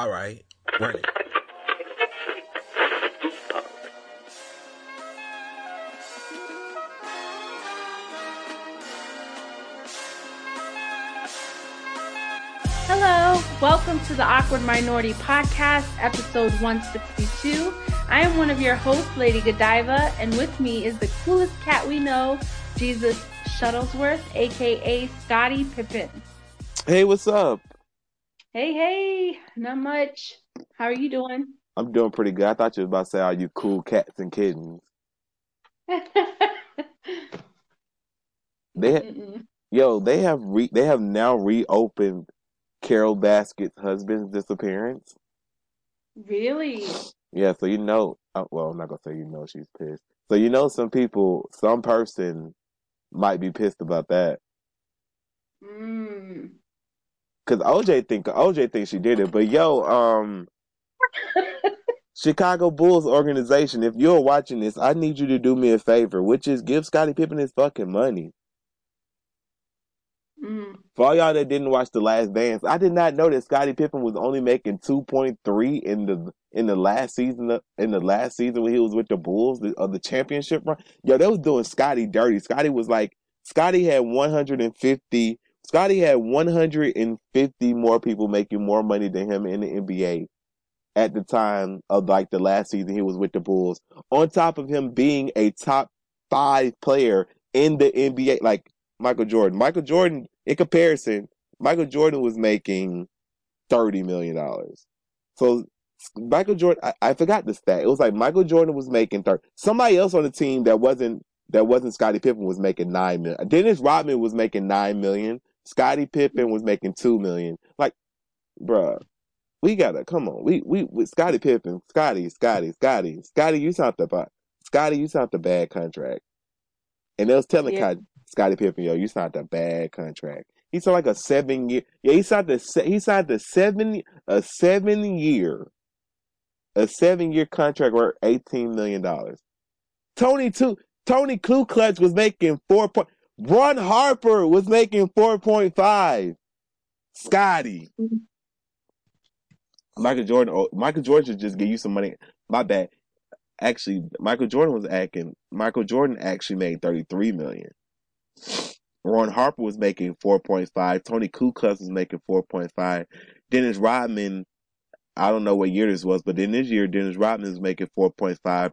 All right. Run it. Hello. Welcome to the Awkward Minority Podcast, episode 162. I am one of your hosts, Lady Godiva, and with me is the coolest cat we know, Jesus Shuttlesworth, a.k.a. Scottie Pippen. Hey, what's up? Hey, not much. How are you doing? I'm doing pretty good. I thought you were about to say, are you cool cats and kittens? They have now reopened Carol Basket's husband's disappearance. Really? Yeah, so you know, well, I'm not going to say you know she's pissed. So you know some person might be pissed about that. Mm. Because OJ thinks she did it. But yo, Chicago Bulls organization, if you're watching this, I need you to do me a favor, which is give Scottie Pippen his fucking money. Mm. For all y'all that didn't watch The Last Dance, I did not know that Scottie Pippen was only making 2.3 in the last season when he was with the Bulls of the championship run. Yo, they was doing Scottie dirty. Scottie had 150 more people making more money than him in the NBA at the time of like the last season he was with the Bulls. On top of him being a top 5 player in the NBA, like Michael Jordan. Michael Jordan, in comparison, Michael Jordan was making $30 million. So Michael Jordan, I forgot the stat. It was like Michael Jordan was making 30. Somebody else on the team that wasn't Scottie Pippen was making $9 million. Dennis Rodman was making $9 million. Scottie Pippen was making $2 million. Like, bruh, we gotta come on. We Scottie Pippen, Scottie. You signed the bad contract. And they was telling Scottie Pippen, yo, you signed a bad contract. He signed like a 7-year. Yeah, he signed a seven year contract worth $18 million. Toni Kukoč was making 4. Ron Harper was making 4.5. Scottie. Michael Jordan should just give you some money. My bad. Actually, Michael Jordan actually made $33 million. Ron Harper was making 4.5. Toni Kukoč was making 4.5. Dennis Rodman, I don't know what year this was, but in this year, Dennis Rodman was making 4.5.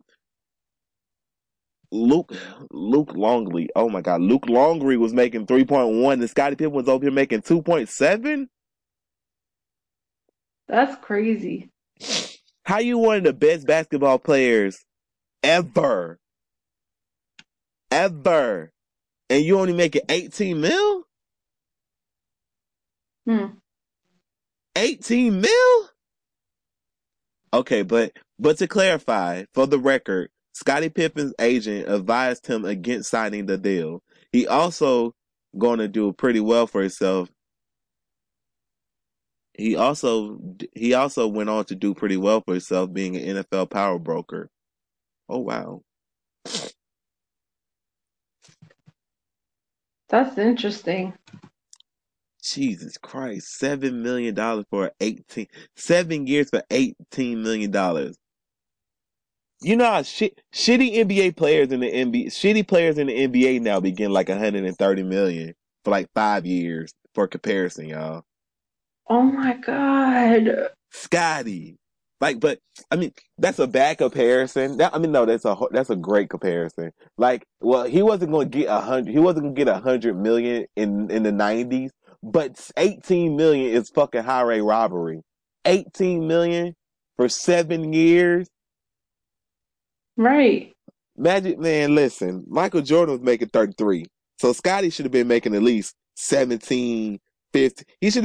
Luc Longley, oh my God, Luc Longley was making 3.1. And Scottie Pippen was over here making 2.7. That's crazy. How you one of the best basketball players ever? And you only make it 18 mil? 18 mil? Okay, but to clarify, for the record, Scottie Pippen's agent advised him against signing the deal. He also going to do pretty well for himself. He also went on to do pretty well for himself being an NFL power broker. Oh, wow. That's interesting. Jesus Christ, $7 million for 7 years for $18 million. You know how shitty players in the NBA now begin like $130 million for like 5 years for comparison, y'all. Oh my God. Scottie. Like, but I mean, that's a bad comparison. That's a great comparison. Like, well, he wasn't gonna get $100 million in the 90s, but $18 million is fucking highway robbery. $18 million for 7 years. Right. Magic man, listen, Michael Jordan was making 33. So Scottie should have been making at least 17, 15. He should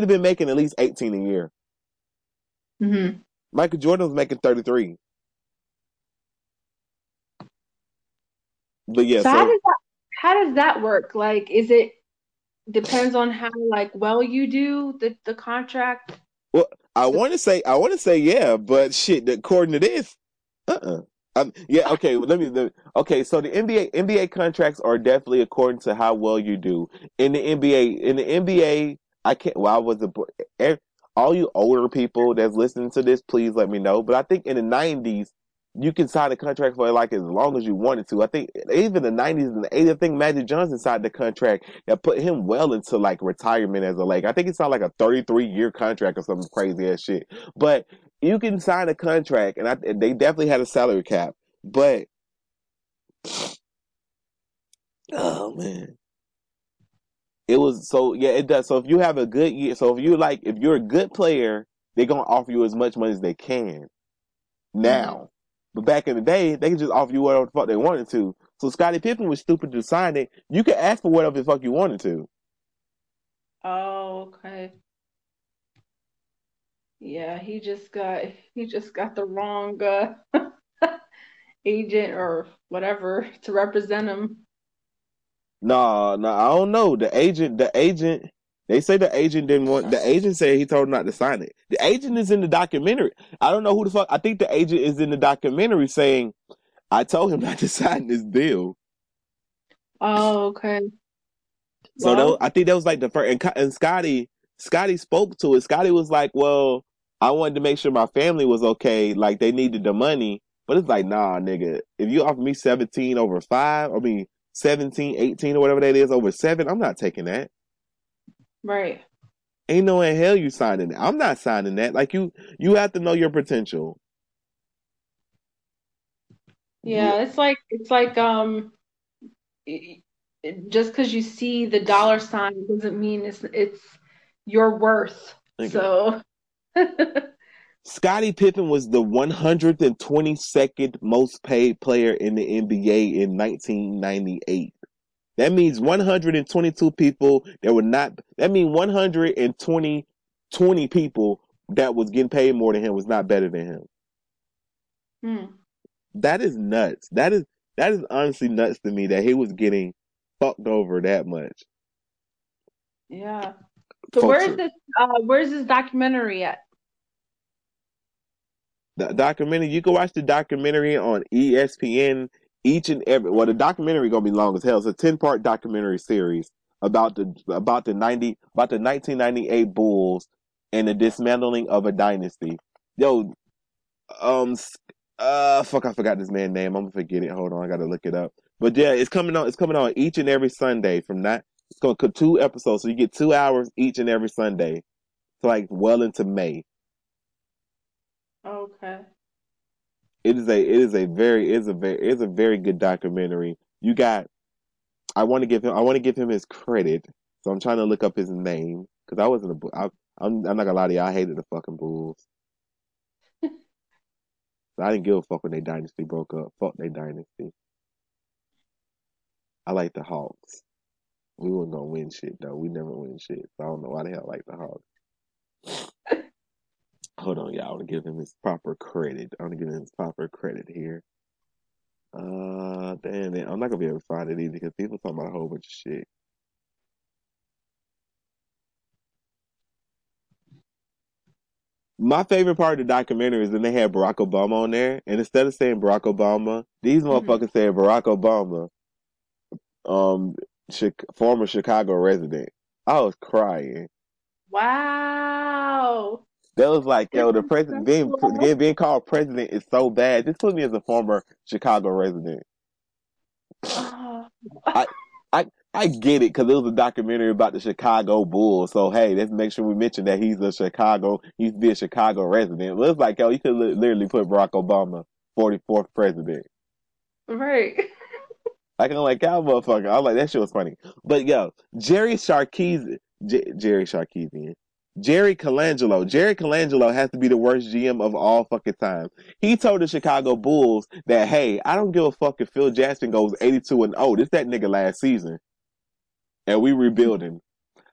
have been making at least 18 a year. Mm-hmm. Michael Jordan was making 33. But yeah, how does that work? Like, is it depends on how like well you do the contract? Well, I want to say yeah, but shit, according to this, yeah, okay. So the NBA contracts are definitely according to how well you do in the NBA. I can't. Well, I wasn't. all you older people that's listening to this, please let me know. But I think in the 90s, you can sign a contract for like as long as you wanted to. I think even the 90s and the 80s, I think Magic Johnson signed the contract that put him well into like retirement as a Lake. I think it signed like a 33-year contract or some crazy ass shit. But you can sign a contract, and they definitely had a salary cap. But oh man, it was so yeah, it does. So if you have a good year, so if you're a good player, they're gonna offer you as much money as they can now. Mm-hmm. But back in the day, they could just offer you whatever the fuck they wanted to. So Scottie Pippen was stupid to sign it. You could ask for whatever the fuck you wanted to. Oh, okay. Yeah, he just got the wrong agent or whatever to represent him. No, I don't know. The agent. They say the agent didn't want. The agent said he told him not to sign it. The agent is in the documentary. I don't know who the fuck. I think the agent is in the documentary saying, "I told him not to sign this deal." Oh, okay. So well, I think that was like the first. And Scottie spoke to it. Scottie was like, "Well, I wanted to make sure my family was okay. Like they needed the money." But it's like, nah, nigga. If you offer me 17, 18 or whatever that is over 7, I'm not taking that. Right. Ain't no in hell you signing that. I'm not signing that. Like you have to know your potential. Yeah. it's like just because you see the dollar sign doesn't mean it's your worth. Thank so. Scottie Pippen was the 122nd most paid player in the NBA in 1998. That means 122 people that were not. That means 120 people that was getting paid more than him was not better than him. Hmm. That is nuts. That is honestly nuts to me that he was getting fucked over that much. Yeah. So where's this documentary at? The documentary. You can watch the documentary on ESPN. The documentary gonna be long as hell. It's a 10-part documentary series about the 1998 Bulls and the dismantling of a dynasty. Yo, fuck, I forgot this man's name. I'm gonna forget it. Hold on, I gotta look it up. But yeah, it's coming on each and every Sunday from that. It's gonna cook 2 episodes, so you get 2 hours each and every Sunday. It's like well into May. Okay. It is a very good documentary. I want to give him his credit, so I'm trying to look up his name because I'm not gonna lie to you, I hated the fucking Bulls. So I didn't give a fuck when their dynasty broke up. Fuck their dynasty. I like the Hawks. We weren't gonna win shit though. We never win shit. So I don't know why the hell I like the Hawks. Hold on, y'all. I want to give him his proper credit. here. Damn it. I'm not going to be able to find it either because people are talking about a whole bunch of shit. My favorite part of the documentary is when they had Barack Obama on there. And instead of saying Barack Obama, these motherfuckers said Barack Obama, former Chicago resident. I was crying. Wow. That was like, yo, the president being called president is so bad. This put me as a former Chicago resident. I get it because it was a documentary about the Chicago Bulls. So hey, let's make sure we mention that he's a Chicago resident. But it's like, yo, you could literally put Barack Obama, 44th president. Right. Like, I'm like, y'all motherfucker. I'm like, that shit was funny. But yo, Jerry Sarkeesian. Jerry Colangelo has to be the worst GM of all fucking time. He told the Chicago Bulls that, hey, I don't give a fuck if Phil Jackson goes 82-0. This that nigga last season. And we rebuilding.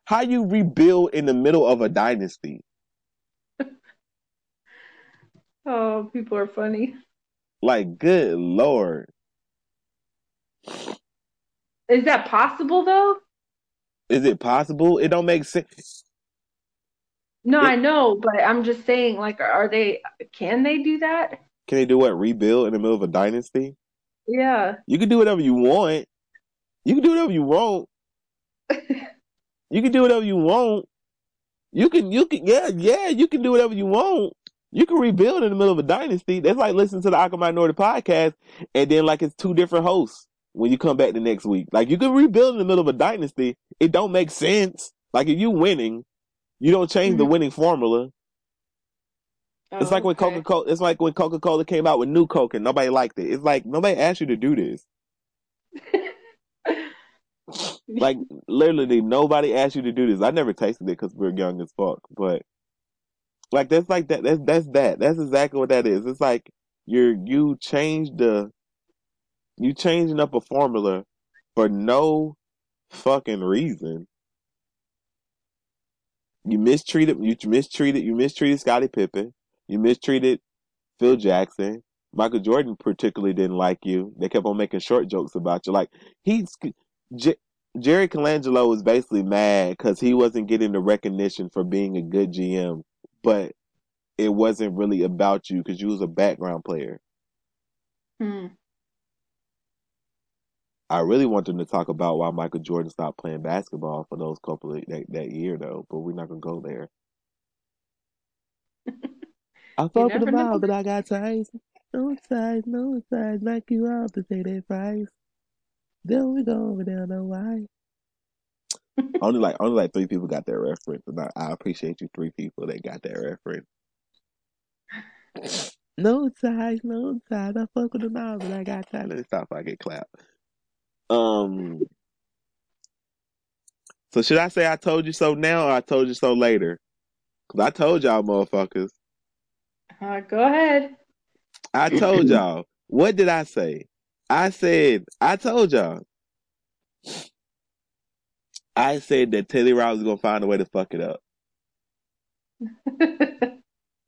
How you rebuild in the middle of a dynasty? Oh, people are funny. Like, good Lord. Is that possible, though? Is it possible? It don't make sense. No, I know, but I'm just saying, like, can they do that? Can they do what? Rebuild in the middle of a dynasty? Yeah. You can do whatever you want. You can do whatever you want. You can do whatever you want. You can rebuild in the middle of a dynasty. That's like listening to the Aqua Minority podcast and then like it's two different hosts when you come back the next week. Like you can rebuild in the middle of a dynasty. It don't make sense. Like if you winning, you don't change the winning formula. Oh, it's like when Coca-Cola. It's like when Coca-Cola came out with New Coke and nobody liked it. It's like nobody asked you to do this. Like literally nobody asked you to do this. I never tasted it because we were young as fuck. But like that. That's exactly what that is. It's like you changing up a formula for no fucking reason. You mistreated Scottie Pippen. You mistreated Phil Jackson. Michael Jordan particularly didn't like you. They kept on making short jokes about you. Like Jerry Colangelo was basically mad because he wasn't getting the recognition for being a good GM, but it wasn't really about you because you was a background player. Mm. I really want them to talk about why Michael Jordan stopped playing basketball for those couple of that year though, but we're not gonna go there. I thought for the mile, but I got ties. No size, knock you out to pay that price. Then we go over there, no why. only like three people got that reference, and I appreciate you three people that got that reference. No size, I fuck with the mile, but I got ties. Let me stop if I get clapped. So should I say I told you so now or I told you so later? Because I told y'all motherfuckers. Go ahead. I told y'all. What did I say? I said, I told y'all. I said that Teddy Riley was going to find a way to fuck it up.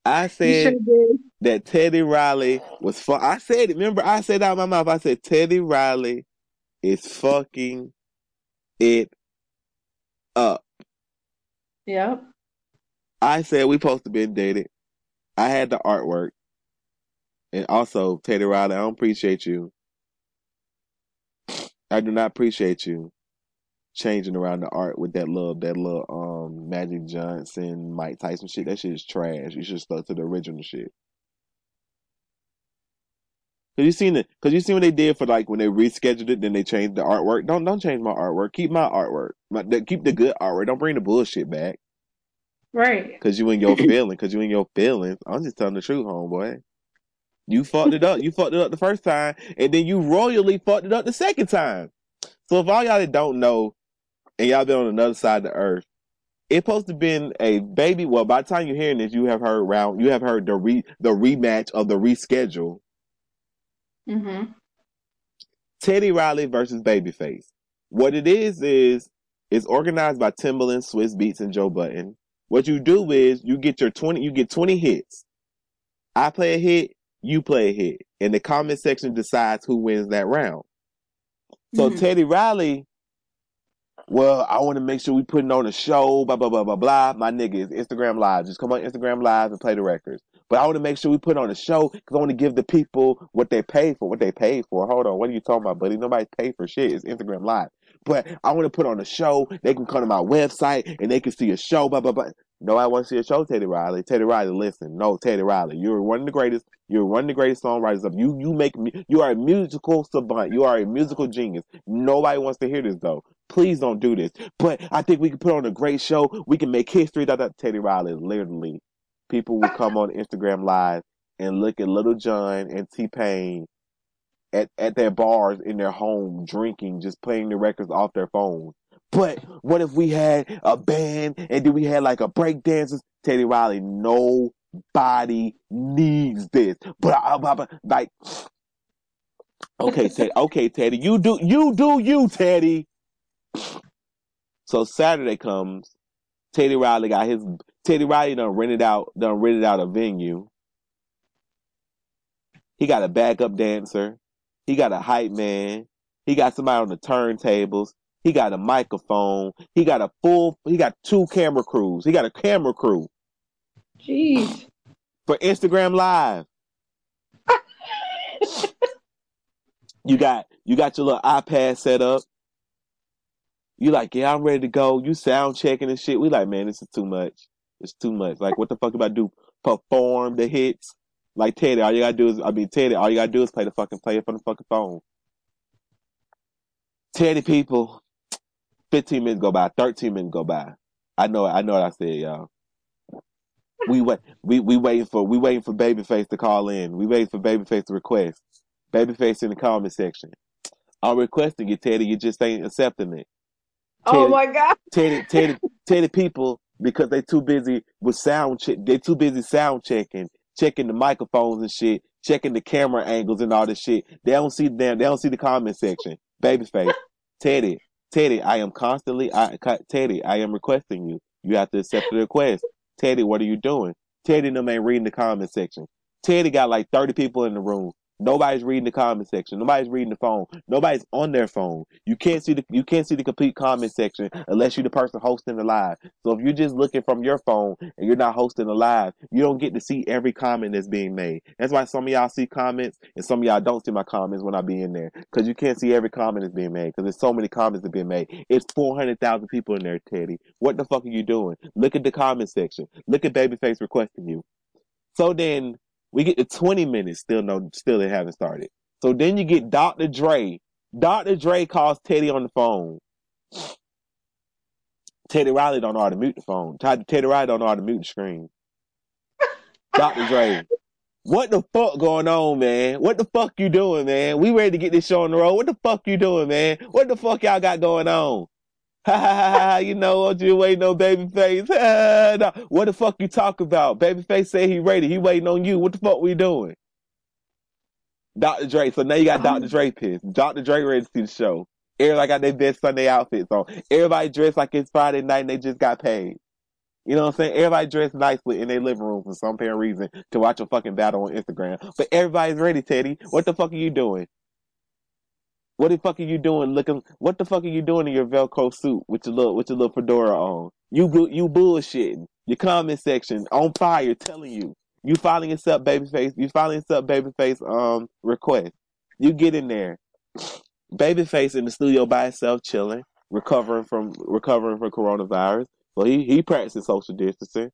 I said that Teddy Riley was... I said it. Remember, I said out of my mouth. I said, Teddy Riley is fucking it up. Yep. I said we supposed to been dated. I had the artwork. And also, Teddy Riley, I don't appreciate you. I do not appreciate you changing around the art with that little Magic Johnson, Mike Tyson shit. That shit is trash. You should stuck to the original shit. Cause you seen what they did for like when they rescheduled it, then they changed the artwork. Don't change my artwork. Keep my artwork. Keep the good artwork. Don't bring the bullshit back. Right. Cause you in your feelings. I'm just telling the truth, homeboy. You fucked it up. You fucked it up the first time, and then you royally fucked it up the second time. So if all y'all that don't know, and y'all been on another side of the earth, it's supposed to been a baby. Well, by the time you're hearing this, you have heard the rematch of the reschedule. Mm-hmm. Teddy Riley versus Babyface. What it is it's organized by Timbaland, Swiss Beats, and Joe Budden. What you do is you get 20 hits. I play a hit. You play a hit, and the comment section decides who wins that round. So Teddy Riley, well, I want to make sure we putting on a show, blah, blah, blah, blah, blah. My nigga is Instagram Live. Just come on Instagram Live and play the records. But I want to make sure we put on a show because I want to give the people what they paid for. Hold on. What are you talking about, buddy? Nobody paid for shit. It's Instagram Live. But I want to put on a show. They can come to my website and they can see a show, blah, blah, blah. No, I want to see a show, Teddy Riley. Teddy Riley, listen. No, Teddy Riley, you're one of the greatest. You're one of the greatest songwriters of you. You are a musical savant. You are a musical genius. Nobody wants to hear this though. Please don't do this. But I think we can put on a great show. We can make history. Teddy Riley, literally, people will come on Instagram Live and look at Little John and T-Pain at their bars in their home drinking, just playing the records off their phones. But what if we had a band and then we had like a break dancers? Teddy Riley, nobody needs this. But like, okay, Teddy, you do, Teddy. So Saturday comes. Teddy Riley done rented out a venue. He got a backup dancer. He got a hype man. He got somebody on the turntables. He got a microphone. He got two camera crews. He got a camera crew. Jeez. For Instagram Live. You got your little iPad set up. You like, yeah, I'm ready to go. You sound checking and shit. We like, man, this is too much. It's too much. Like, what the fuck am I do? Perform the hits? Like, Teddy, all you gotta do is, play the fucking player from the fucking phone. Teddy, people, 15 minutes go by, 13 minutes go by. I know what I said, y'all. We waiting for Babyface to call in. We waiting for Babyface to request. Babyface in the comment section. I'm requesting it, Teddy. You just ain't accepting it. Teddy, oh my God. Teddy people, because they too busy with sound check. They too busy sound checking the microphones and shit, checking the camera angles and all this shit. They don't see the comment section. Babyface. Teddy, I am requesting you. You have to accept the request. Teddy, what are you doing? Teddy and them ain't reading the comment section. Teddy got like 30 people in the room. Nobody's reading the comment section. Nobody's reading the phone. Nobody's on their phone. You can't see the complete comment section unless you're the person hosting the live. So if you're just looking from your phone and you're not hosting the live, you don't get to see every comment that's being made. That's why some of y'all see comments and some of y'all don't see my comments when I be in there, because you can't see every comment that's being made, because there's so many comments that being made. It's 400,000 people in there, Teddy. What the fuck are you doing? Look at the comment section. Look at Babyface requesting you. So then we get to 20 minutes, still they haven't started. So then you get Dr. Dre. Dr. Dre calls Teddy on the phone. Teddy Riley don't know how to mute the phone. Teddy Riley don't know how to mute the screen. Dr. Dre, what the fuck going on, man? What the fuck you doing, man? We ready to get this show on the road. What the fuck you doing, man? What the fuck y'all got going on? Ha ha ha! You know what you waiting on, Babyface? No. What the fuck you talk about? Babyface said he ready. He waiting on you. What the fuck we doing? Dr. Dre. So now you got Dr. Dre pissed. Dr. Dre ready to see the show. Everybody got their best Sunday outfits on. Everybody dressed like it's Friday night and they just got paid. You know what I'm saying? Everybody dressed nicely in their living room for some apparent reason to watch a fucking battle on Instagram. But everybody's ready, Teddy. What the fuck are you doing? What the fuck are you doing looking? What the fuck are you doing in your Velcro suit with your little fedora on? You bullshitting. Your comment section on fire, telling you. You filing yourself, Babyface. Request. You get in there. Babyface in the studio by himself, chilling, recovering from coronavirus. So he practicing social distancing.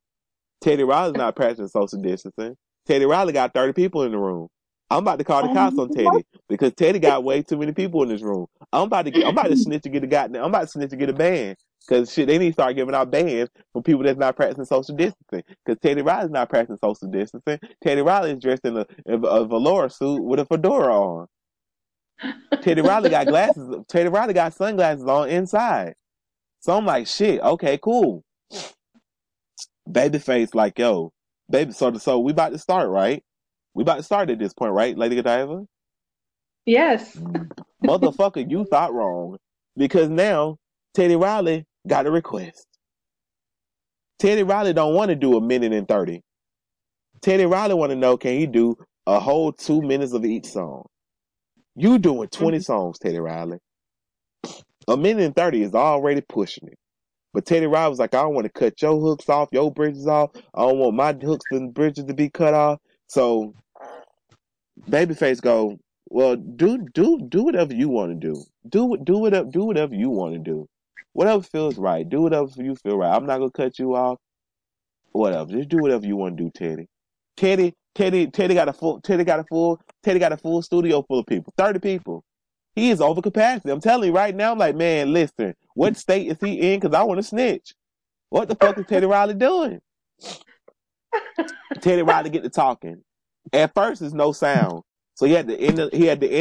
Teddy Riley's not practicing social distancing. Teddy Riley got 30 people in the room. I'm about to call the cops on Teddy because Teddy got way too many people in this room. I'm about to snitch and get a ban, because shit, they need to start giving out bans for people that's not practicing social distancing, because Teddy Riley's not practicing social distancing. Teddy Riley is dressed in a velour suit with a fedora on. Teddy Riley got glasses. Teddy Riley got sunglasses on inside. So I'm like, shit, okay, cool. Babyface like, yo, baby. So we about to start, right? We about to start at this point, right, Lady Godiva? Yes. Motherfucker, you thought wrong. Because now, Teddy Riley got a request. Teddy Riley don't want to do a minute and 30. Teddy Riley want to know, can he do a whole 2 minutes of each song? You doing 20 songs, Teddy Riley. A minute and 30 is already pushing it. But Teddy Riley was like, I don't want to cut your hooks off, your bridges off. I don't want my hooks and bridges to be cut off. So, Babyface go, well, do whatever you want to do. Do whatever you want to do. Whatever feels right. Do whatever you feel right. I'm not gonna cut you off. Whatever. Just do whatever you want to do, Teddy. Teddy got a full studio full of people. 30 people. He is over capacity. I'm telling you right now. I'm like, man, listen. What state is he in? Because I want to snitch. What the fuck is Teddy Riley doing? Teddy Riley get to talking. At first, there's no sound, so he had to end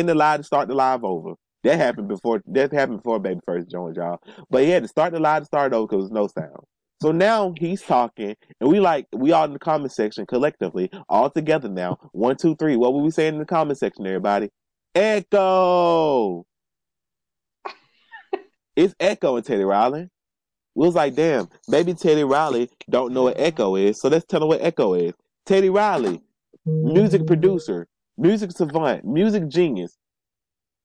the live to start the live over. That happened before Babyface joined, y'all. But he had to start the live to start over because there's no sound. So now he's talking, and we all in the comment section collectively, all together now. 1, 2, 3. What were we saying in the comment section, everybody? Echo. It's Echo and Teddy Riley. We was like, damn, maybe Teddy Riley don't know what Echo is, so let's tell him what Echo is. Teddy Riley, music producer, music savant, music genius.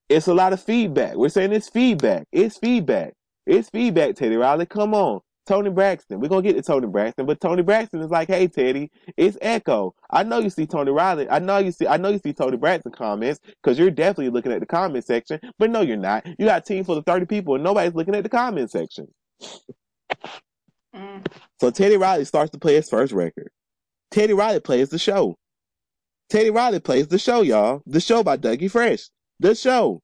It's a lot of feedback. We're saying it's feedback. It's feedback. It's feedback, Teddy Riley. Come on. Toni Braxton. We're going to get to Toni Braxton, but Toni Braxton is like, hey, Teddy, it's Echo. I know you see Tony Riley. I know you see Toni Braxton comments because you're definitely looking at the comment section, but no, you're not. You got a team full of 30 people and nobody's looking at the comment section. So Teddy Riley starts to play his first record. Teddy Riley plays the show. Teddy Riley plays the show, y'all. The show by Dougie Fresh. The show.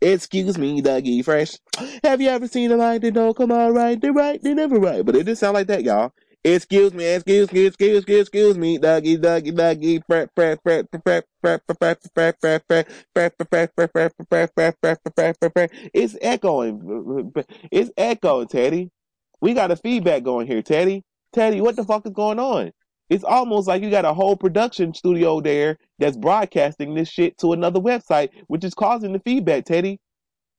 Excuse me, Dougie Fresh. Have you ever seen a light that don't come out right? They're right, they never right. But it didn't sound like that, y'all. Excuse me, Dougie, it's echoing, Teddy. We got a feedback going here, Teddy. Teddy, what the fuck is going on? It's almost like you got a whole production studio there that's broadcasting this shit to another website, which is causing the feedback, Teddy.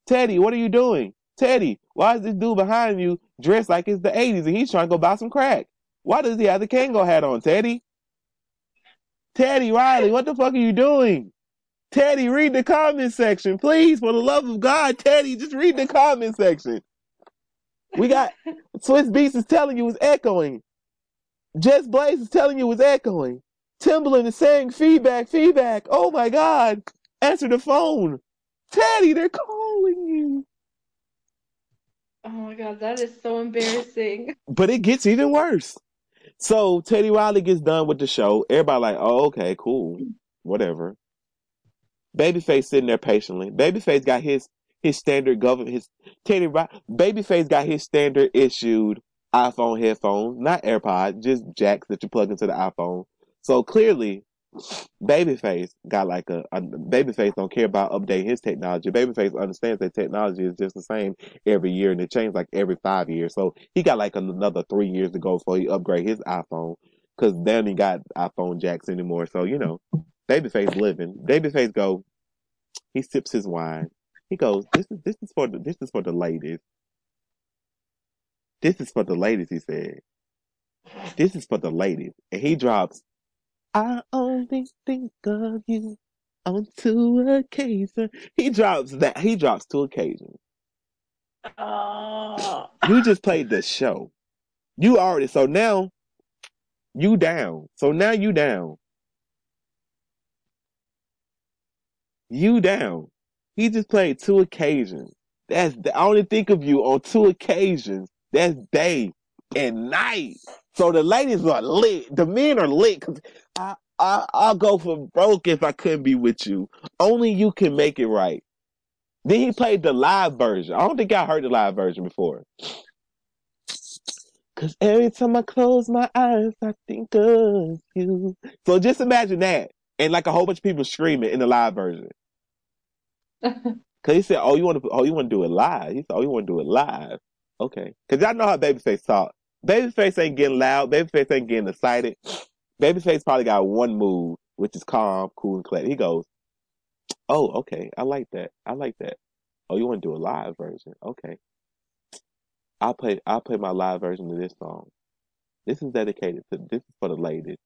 Teddy, what are you doing? Teddy, why is this dude behind you dressed like it's the 80s and he's trying to go buy some crack? Why does he have the Kango hat on, Teddy? Teddy Riley, what the fuck are you doing? Teddy, read the comment section, please. For the love of God, Teddy, just read the comment section. We got Swiss Beats is telling you it's echoing. Jess Blaze is telling you it's echoing. Timbaland is saying feedback. Oh my God. Answer the phone. Teddy, they're calling you. Oh my God, that is so embarrassing. But it gets even worse. So Teddy Riley gets done with the show. Everybody like, oh, okay, cool. Whatever. Babyface sitting there patiently. Babyface got his standard government, Babyface got his standard issued iPhone headphone, not AirPod, just jacks that you plug into the iPhone. So clearly, Babyface got like a Babyface don't care about updating his technology. Babyface understands that technology is just the same every year and it changes like every 5 years. So he got like another 3 years to go before he upgrade his iPhone because then he got iPhone jacks anymore. So, you know, Babyface living. Babyface go, he sips his wine. He goes, this is for the ladies. This is for the ladies, he said. This is for the ladies. And he drops, I only think of you on two occasions. He drops two occasions. Oh. You just played the show. So now you down. You down. He just played two occasions. I only think of you on two occasions. That's day and night. So the ladies are lit. The men are lit. Cause I'll go for broke if I couldn't be with you. Only you can make it right. Then he played the live version. I don't think I heard the live version before. Cause every time I close my eyes, I think of you. So just imagine that. And like a whole bunch of people screaming in the live version. Cause he said, "Oh, you want to do it live?" He said, "Oh, you want to do it live?" Okay, because y'all know how Babyface talk. Babyface ain't getting loud. Babyface ain't getting excited. Babyface probably got one move, which is calm, cool, and collected. He goes, oh, okay, I like that. Oh, you want to do a live version? Okay. I'll play my live version of this song. This is for the ladies.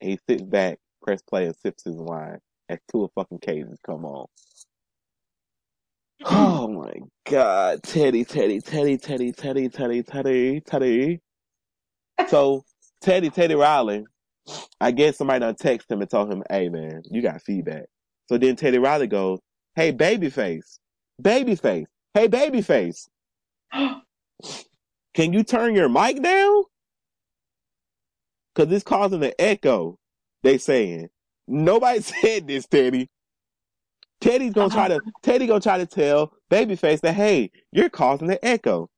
And he sits back, press play, and sips his wine as two fucking cases come on. Oh my God, Teddy. So Teddy Riley, I guess somebody done text him and told him, hey man, you got feedback. So then Teddy Riley goes, hey Babyface, can you turn your mic down? Cause it's causing an echo, they saying. Nobody said this, Teddy. Teddy's gonna try to tell Babyface that, hey, you're causing the echo.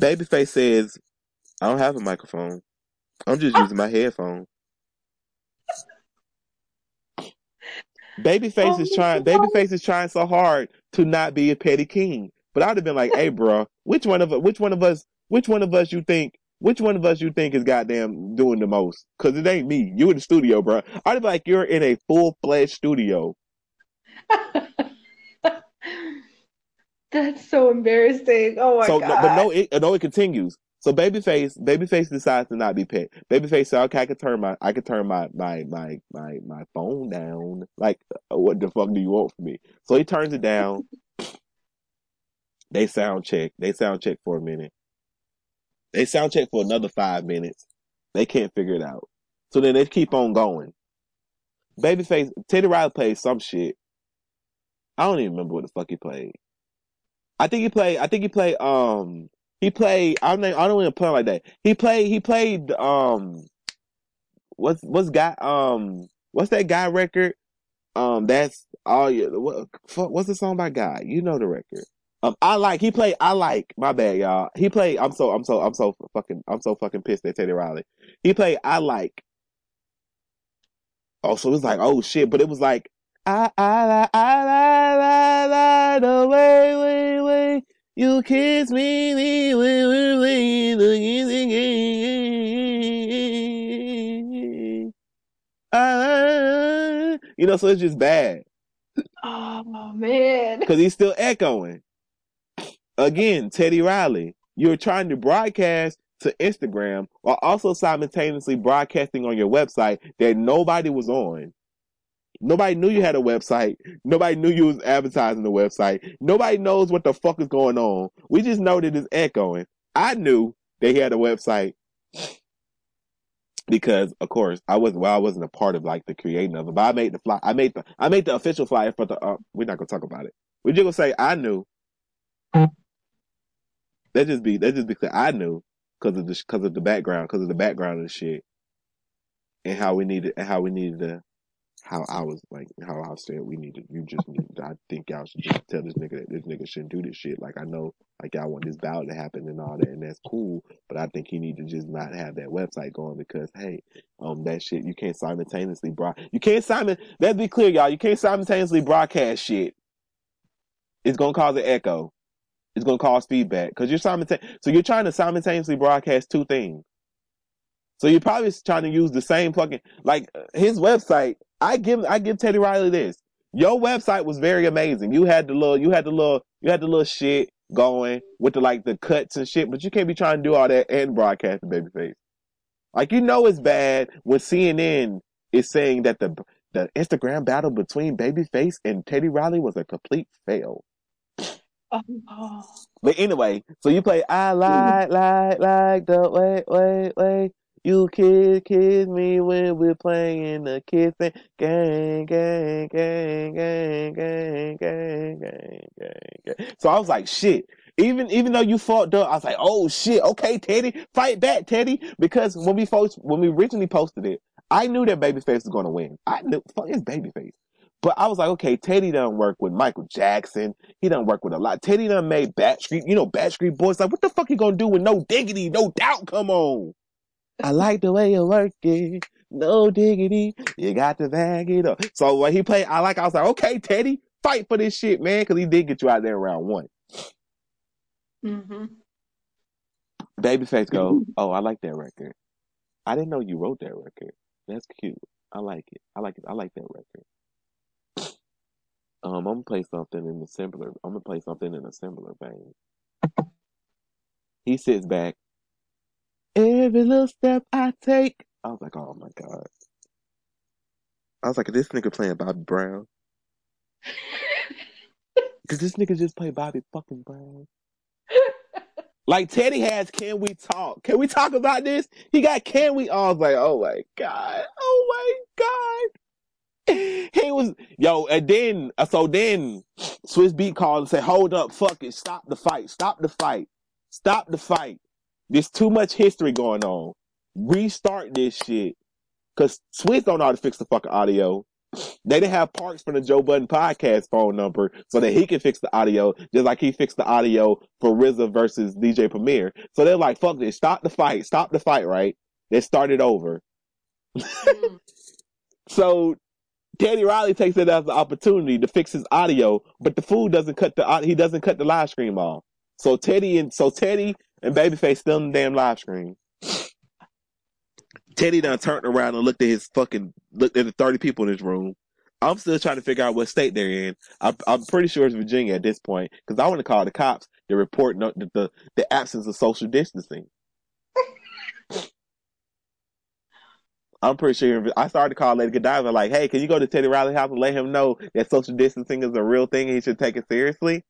Babyface says, I don't have a microphone. I'm just using my headphone. Babyface is trying so hard to not be a petty king. But I would have been like, hey bro, which one of us you think is goddamn doing the most? Because it ain't me. You in the studio, bro. I'd be like, you're in a full-fledged studio. That's so embarrassing. Oh, my God. But it continues. So Babyface decides to not be pet. Babyface said, okay, I can turn my phone down. Like, what the fuck do you want from me? So he turns it down. They sound check for a minute. They sound check for another 5 minutes. They can't figure it out. So then they keep on going. Babyface, Teddy Riley played some shit. I don't even remember what the fuck he played. I think he played He played. I don't even play like that. He played. What's that guy record? That's all you. What's the song by God? You know the record. My bad, y'all. He played. I'm so fucking pissed at Teddy Riley. He played. I like. Oh, so it was like, oh shit, but it was like, I the way you kiss me, you know, so it's just bad. Oh man, because he's still echoing. Again, Teddy Riley, you're trying to broadcast to Instagram while also simultaneously broadcasting on your website that nobody was on. Nobody knew you had a website. Nobody knew you was advertising the website. Nobody knows what the fuck is going on. We just know that it's echoing. I knew they had a website because, of course, I wasn't a part of like the creating of it, but I made the official flyer for the. We're not gonna talk about it. We're just gonna say I knew. That just be clear. I knew. Because of the background and shit, and I think y'all should just tell this nigga that this nigga shouldn't do this shit. Like I know, like y'all want this battle to happen and all that, and that's cool. But I think he need to just not have that website going because hey, that shit you can't simultaneously Let's be clear, y'all. You can't simultaneously broadcast shit. It's gonna cause an echo. It's going to cause feedback because you're trying to simultaneously broadcast two things. So you're probably trying to use the same fucking, like his website. I give Teddy Riley this. Your website was very amazing. You had the little shit going with the, like the cuts and shit, but you can't be trying to do all that and broadcast the Babyface. Like, you know, it's bad when CNN is saying that the Instagram battle between Babyface and Teddy Riley was a complete fail. But anyway, so you play I like the way you kiss me when we're playing the kissing gang. So I was like, shit. Even though you fucked up, I was like, oh shit, okay, Teddy, fight back, Teddy. Because when we originally posted it, I knew that Babyface was gonna win. I knew it's Babyface. But I was like, okay, Teddy done work with Michael Jackson. He done work with a lot. Teddy done made Backstreet Boys. Like, what the fuck he gonna do with No Diggity, No Doubt? Come on. I like the way you work it. No diggity. You got to bag it up. So when he played, I was like, okay, Teddy, fight for this shit, man. Cause he did get you out there round one. Mm-hmm. Babyface go, oh, I like that record. I didn't know you wrote that record. That's cute. I like it. I like that record. I'm gonna play something in a similar. Vein. He sits back. Every little step I take. I was like, oh my god. I was like, is this nigga playing Bobby Brown? Did this nigga just play Bobby fucking Brown? Like Teddy has. Can we talk? Can we talk about this? He got. Can we? I was like, oh my god. Oh my god. He was, yo, and then, so then Swiss Beat called and said, hold up, fuck it, stop the fight. There's too much history going on. Restart this shit. Cause Swiss don't know how to fix the fucking audio. They didn't have Parks from the Joe Budden podcast phone number so that he can fix the audio, just like he fixed the audio for RZA versus DJ Premier. So they're like, fuck this, stop the fight, right? They started over. So, Teddy Riley takes it as an opportunity to fix his audio, but the fool doesn't cut the live stream off. So Teddy and Babyface still in the damn live stream. Teddy done turned around and looked at the 30 people in his room. I'm still trying to figure out what state they're in. I'm pretty sure it's Virginia at this point because I want to call the cops. They're reporting the absence of social distancing. I'm pretty sure I started to call Lady Godiva like, hey, can you go to Teddy Riley's house and let him know that social distancing is a real thing and he should take it seriously?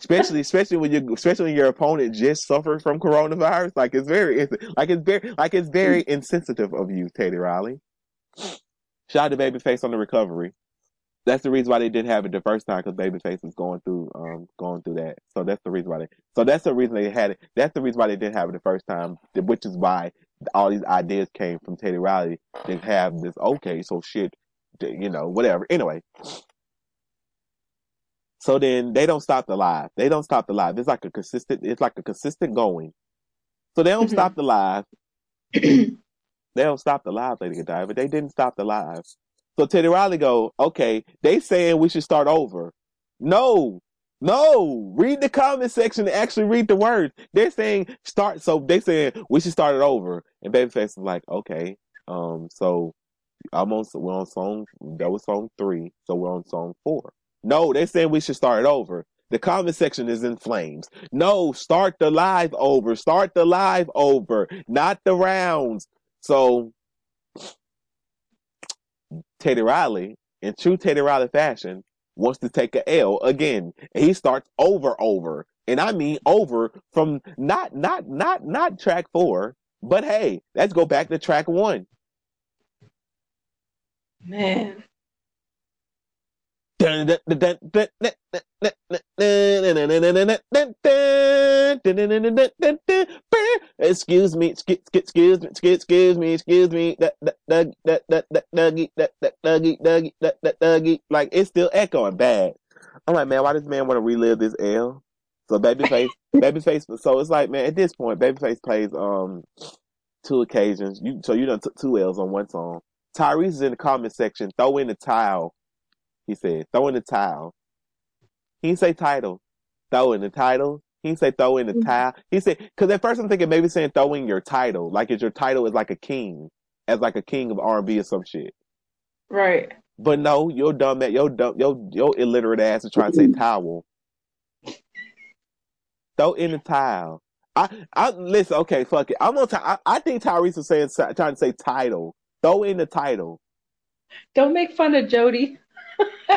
especially when your opponent just suffered from coronavirus. Like it's very insensitive of you, Teddy Riley. Shout out to Babyface on the recovery. that's the reason why they didn't have it the first time, because Babyface was going through that. So that's the reason why they. So that's the reason they had it. That's the reason why they didn't have it the first time, which is why all these ideas came from Teddy Riley. They have this okay, so shit, you know, whatever. Anyway, so then they don't stop the live. They don't stop the live. It's like a consistent. It's like a consistent going. So they don't stop the live. They don't stop the live, Lady Godiva. They didn't stop the live. So Teddy Riley go, okay, they saying we should start over. No. Read the comment section and actually read the words. They're saying start. So they saying we should start it over. And Babyface is like, okay. So we're on song. That was song 3. So we're on song 4. No, they saying we should start it over. The comment section is in flames. No, start the live over. Start the live over. Not the rounds. So Teddy Riley, in true Teddy Riley fashion, wants to take a L again. And he starts over. And I mean over from not track 4, but hey, let's go back to track 1. Man. Excuse me. That Dougie. Like, it's still echoing bad. I'm like, man, why does man want to relive this L? So Babyface. So it's like, man, at this point, Babyface plays 2 occasions. You done took 2 L's on one song. Tyrese is in the comment section. Throw in the towel. He said, throw in the towel. He didn't say title. Throw in the title. He didn't say throw in the towel. He said, because at first I'm thinking maybe saying throw in your title. Like, it's your title is like a king. As like a king of R&B or some shit. Right. But no, your dumb ass, your illiterate ass is trying to say towel. Throw in the towel. I listen, okay, fuck it. I think Tyrese was saying, trying to say title. Throw in the title. Don't make fun of Jody.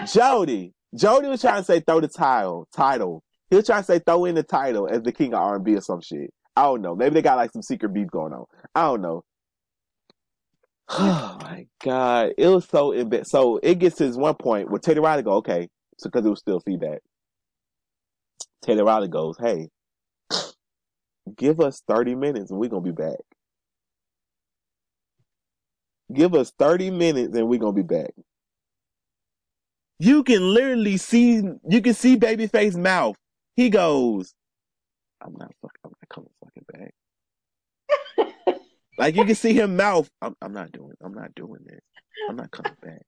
Jody was trying to say throw the title. He was trying to say throw in the title as the king of R&B or some shit. I don't know. Maybe they got like some secret beef going on. I don't know. Oh my God. It was so embedded. So it gets to this one point where Teddy Riley go, okay. So because it was still feedback. Teddy Riley goes, hey, give us 30 minutes and we're going to be back. You can literally see Babyface's mouth. He goes, I'm not coming fucking back. Like, you can see him mouth, I'm not doing this. I'm not coming back.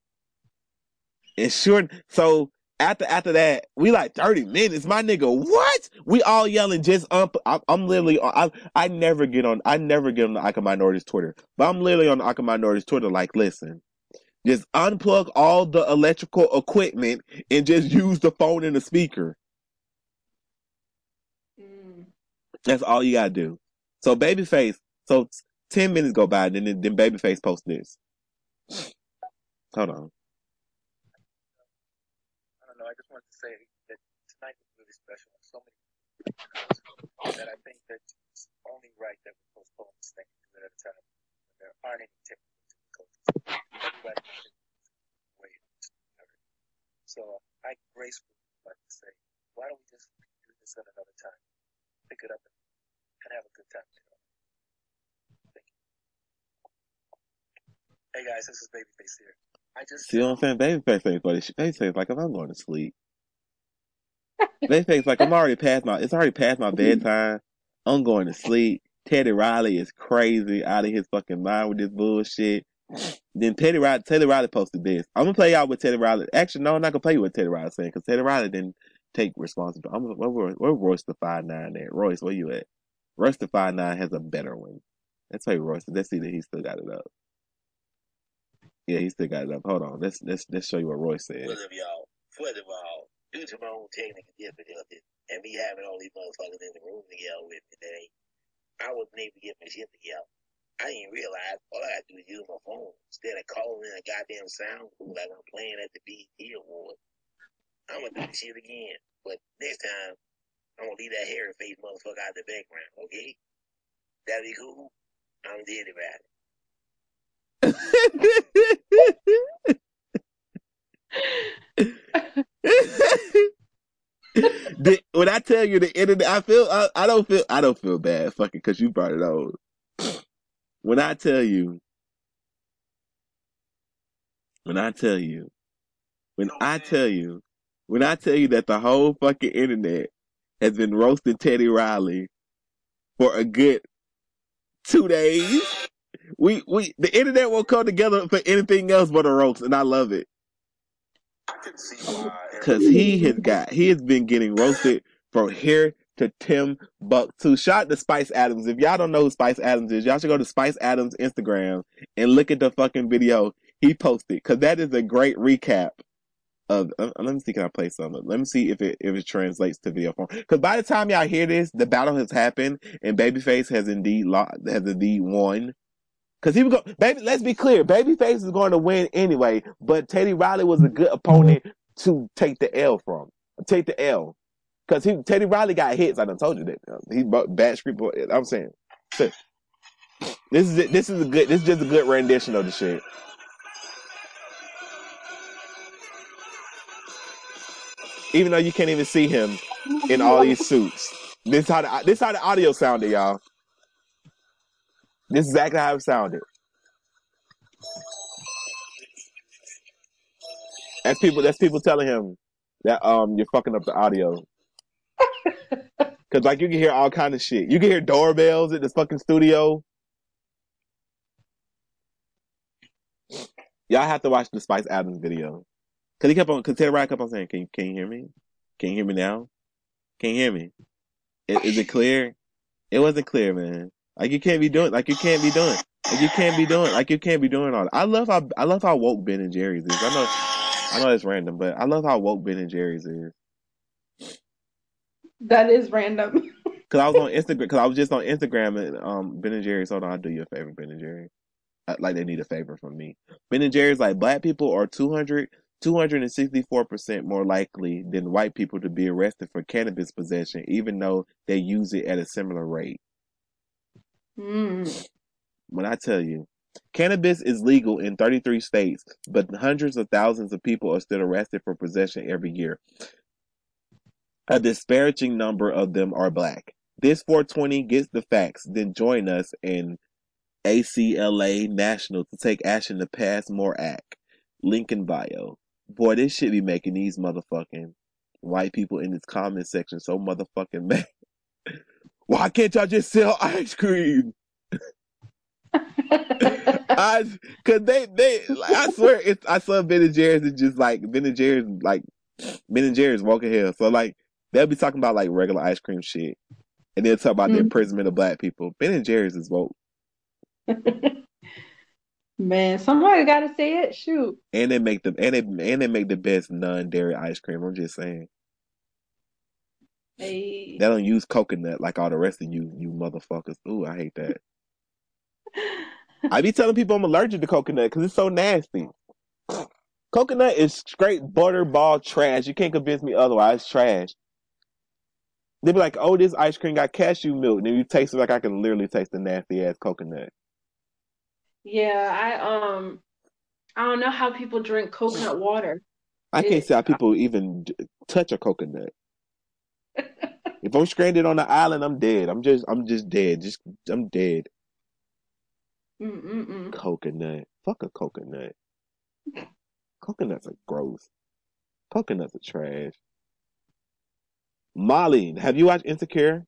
And sure, so after that, we like 30 minutes, my nigga, what? We all yelling, I'm literally on, I never get on the Aka Minority's Twitter, but I'm literally on the Aka Minority's Twitter like, listen, just unplug all the electrical equipment and just use the phone and the speaker. Mm. That's all you gotta do. So Babyface, 10 minutes go by, and then Babyface posts this. Hold on. I don't know, I just wanted to say that tonight was really special. So many that I think that it's only right that we postpone this thing at a time. There aren't any tickets. So I gracefully like to say, why don't we just do this at another time? Pick it up and have a good time. Thank you. Hey guys, this is Babyface here. I just see what I'm saying. Babyface like, if I'm going to sleep. Babyface like, it's already past my bedtime. I'm going to sleep. Teddy Riley is crazy out of his fucking mind with this bullshit. Then Teddy Riley posted this. I'm gonna play y'all with Teddy Riley. Actually, no, I'm not gonna play what Teddy Riley saying, because Teddy Riley didn't take responsibility. Where Royce the 5'9" at? Royce, where you at? Royce the 5'9" has a better one. Let's play Royce. Let's see that he still got it up. Yeah, he still got it up. Hold on. Let's show you what Royce said. First of all, due to my own technical difficulties and me having all these motherfuckers in the room to yell with me today, I wasn't able to get my shit together. I didn't realize all I had to do was use my phone instead of calling in a goddamn sound pool like I'm playing at the BET Awards. I'm gonna do this shit again, but next time I'm gonna leave that hairy face motherfucker out the background, okay? That'd be cool. I'm dead about it. when I tell you the internet, I don't feel bad fucking because you brought it on. When I tell you that the whole fucking internet has been roasting Teddy Riley for a good 2 days, the internet won't come together for anything else but a roast, and I love it. I can see why. Because he has been getting roasted from here to Timbuktu. Shout out to Spice Adams. If y'all don't know who Spice Adams is, y'all should go to Spice Adams' Instagram and look at the fucking video he posted, because that is a great recap of. Let me see, can I play some? Let me see if it translates to video form. Because by the time y'all hear this, the battle has happened and Babyface has indeed won. Because he would go, baby. Let's be clear, Babyface is going to win anyway. But Teddy Riley was a good opponent to take the L from. Take the L, because Teddy Riley got hits. I done told you that he bad street boy. I'm saying, this is it. This is just a good rendition of the shit. Even though you can't even see him in all these suits, this is how the audio sounded, y'all. This is exactly how it sounded. That's people telling him that you're fucking up the audio. Cause like you can hear all kind of shit. You can hear doorbells at this fucking studio. Y'all have to watch the Spice Adams video. Cause Ted Ryan kept on saying, Can you hear me? Can you hear me now? Can you hear me? Is it clear? It wasn't clear, man. Like you can't be doing all that. I love how woke Ben and Jerry's is. I know it's random, but I love how woke Ben and Jerry's is. That is random. Cause I was just on Instagram and Ben and Jerry's. Hold on, I'll do you a favor, Ben and Jerry. Like they need a favor from me. Ben and Jerry's like, black people are 264% more likely than white people to be arrested for cannabis possession, even though they use it at a similar rate. Mm. When I tell you, cannabis is legal in 33 states, but hundreds of thousands of people are still arrested for possession every year. A disparaging number of them are black. This 420 gets the facts. Then join us in ACLA National to take action to pass more act. Link in bio. Boy, this shit be making these motherfucking white people in this comment section so motherfucking mad. Why can't y'all just sell ice cream? I swear Ben and Jerry's is just like Ben and Jerry's walking hell. So like they'll be talking about like regular ice cream shit, and they'll talk about the imprisonment of black people. Ben and Jerry's is woke. Man, somebody gotta say it. Shoot. And they make the best non-dairy ice cream. I'm just saying. Hey. They don't use coconut like all the rest of you motherfuckers. Ooh, I hate that. I be telling people I'm allergic to coconut because it's so nasty. Coconut is straight butterball trash. You can't convince me otherwise. It's trash. They be like, oh, this ice cream got cashew milk. And then you taste it like I can literally taste the nasty-ass coconut. Yeah, I don't know how people drink coconut water. I can't see how people even touch a coconut. If I'm stranded on an island, I'm dead. I'm just dead. I'm dead. Mm-mm-mm. Coconut. Fuck a coconut. Coconuts are gross. Coconuts are trash. Molly, have you watched Insecure?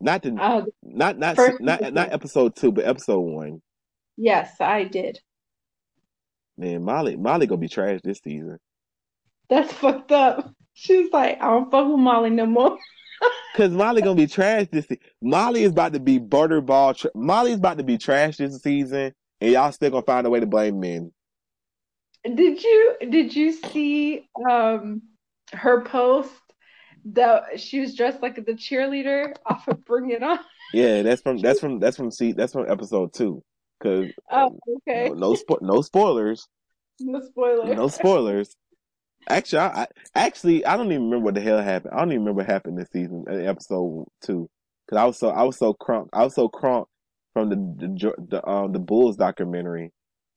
Not episode 2, but episode 1. Yes, I did. Man, Molly gonna be trash this season. That's fucked up. She's like, I don't fuck with Molly no more. Cause Molly gonna be trash this season. Molly is about to be butterball. Molly's about to be trash this season, and y'all still gonna find a way to blame men. Did you see her post that she was dressed like the cheerleader off of Bring It On? Yeah, that's from episode 2. Cause okay. No spoilers. No spoilers. Actually, I don't even remember what the hell happened. I don't even remember what happened this season, episode 2, because I was so crunk from the Bulls documentary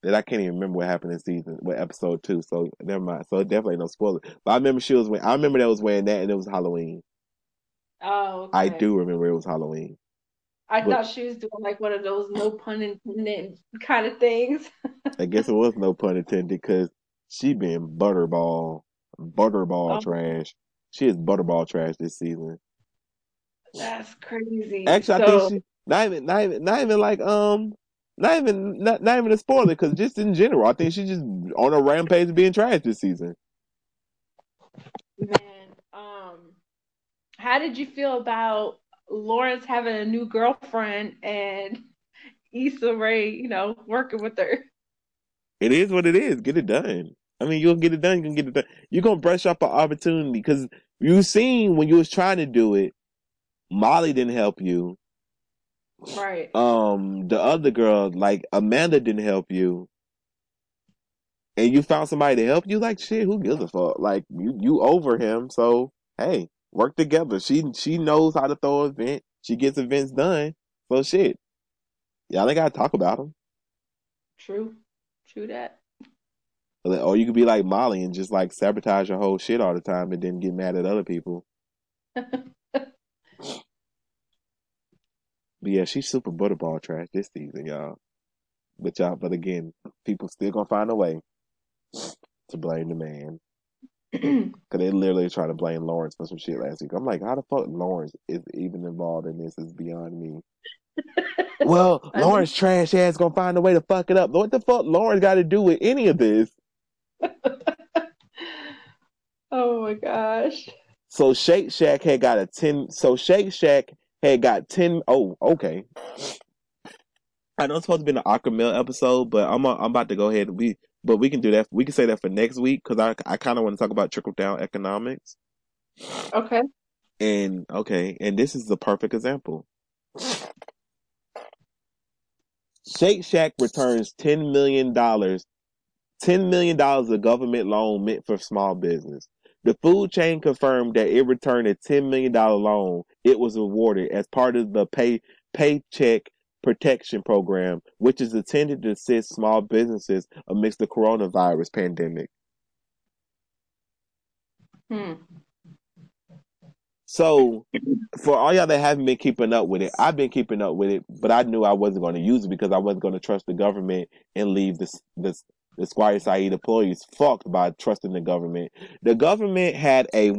that I can't even remember what happened this season with episode 2. So never mind. So definitely no spoilers. But I remember that was wearing that, and it was Halloween. Oh, okay. I do remember it was Halloween. I thought she was doing like one of those no pun intended kind of things. I guess it was no pun intended because she been butterball trash. She is butterball trash this season. That's crazy. Actually, so, I think she not even a spoiler because just in general, I think she's just on a rampage of being trash this season. Man, how did you feel about Lawrence having a new girlfriend and Issa Rae, working with her? It is what it is. Get it done. I mean, you'll get it done. You can get it done. You're going to brush up an opportunity because you seen when you was trying to do it, Molly didn't help you. Right. The other girl, like Amanda, didn't help you. And you found somebody to help you. Like, shit, who gives a fuck? Like, you over him. So, hey, work together. She knows how to throw an event. She gets events done. So, shit. Y'all ain't got to talk about them. True. True that. Or you could be like Molly and just, like, sabotage your whole shit all the time and then get mad at other people. But yeah, she's super butterball trash this season, y'all. But again, people still gonna find a way to blame the man. Because they literally try to blame Lawrence for some shit last week. I'm like, how the fuck Lawrence is even involved in this is beyond me. Well, Lawrence trash ass gonna find a way to fuck it up. What the fuck Lawrence got to do with any of this? Oh my gosh. So Shake Shack had got ten. Oh, okay. I know it's supposed to be an Aqua Male episode, but I'm about to go ahead. We can do that. We can say that for next week because I kind of want to talk about trickle down economics. Okay. And this is the perfect example. Shake Shack returns $10 million. $10 million of government loan meant for small business. The food chain confirmed that it returned a $10 million loan. It was awarded as part of the Paycheck Protection Program, which is intended to assist small businesses amidst the coronavirus pandemic. So, for all y'all that haven't been keeping up with it, I've been keeping up with it, but I knew I wasn't going to use it because I wasn't going to trust the government and leave the Squire Saeed employees fucked by trusting the government. The government had a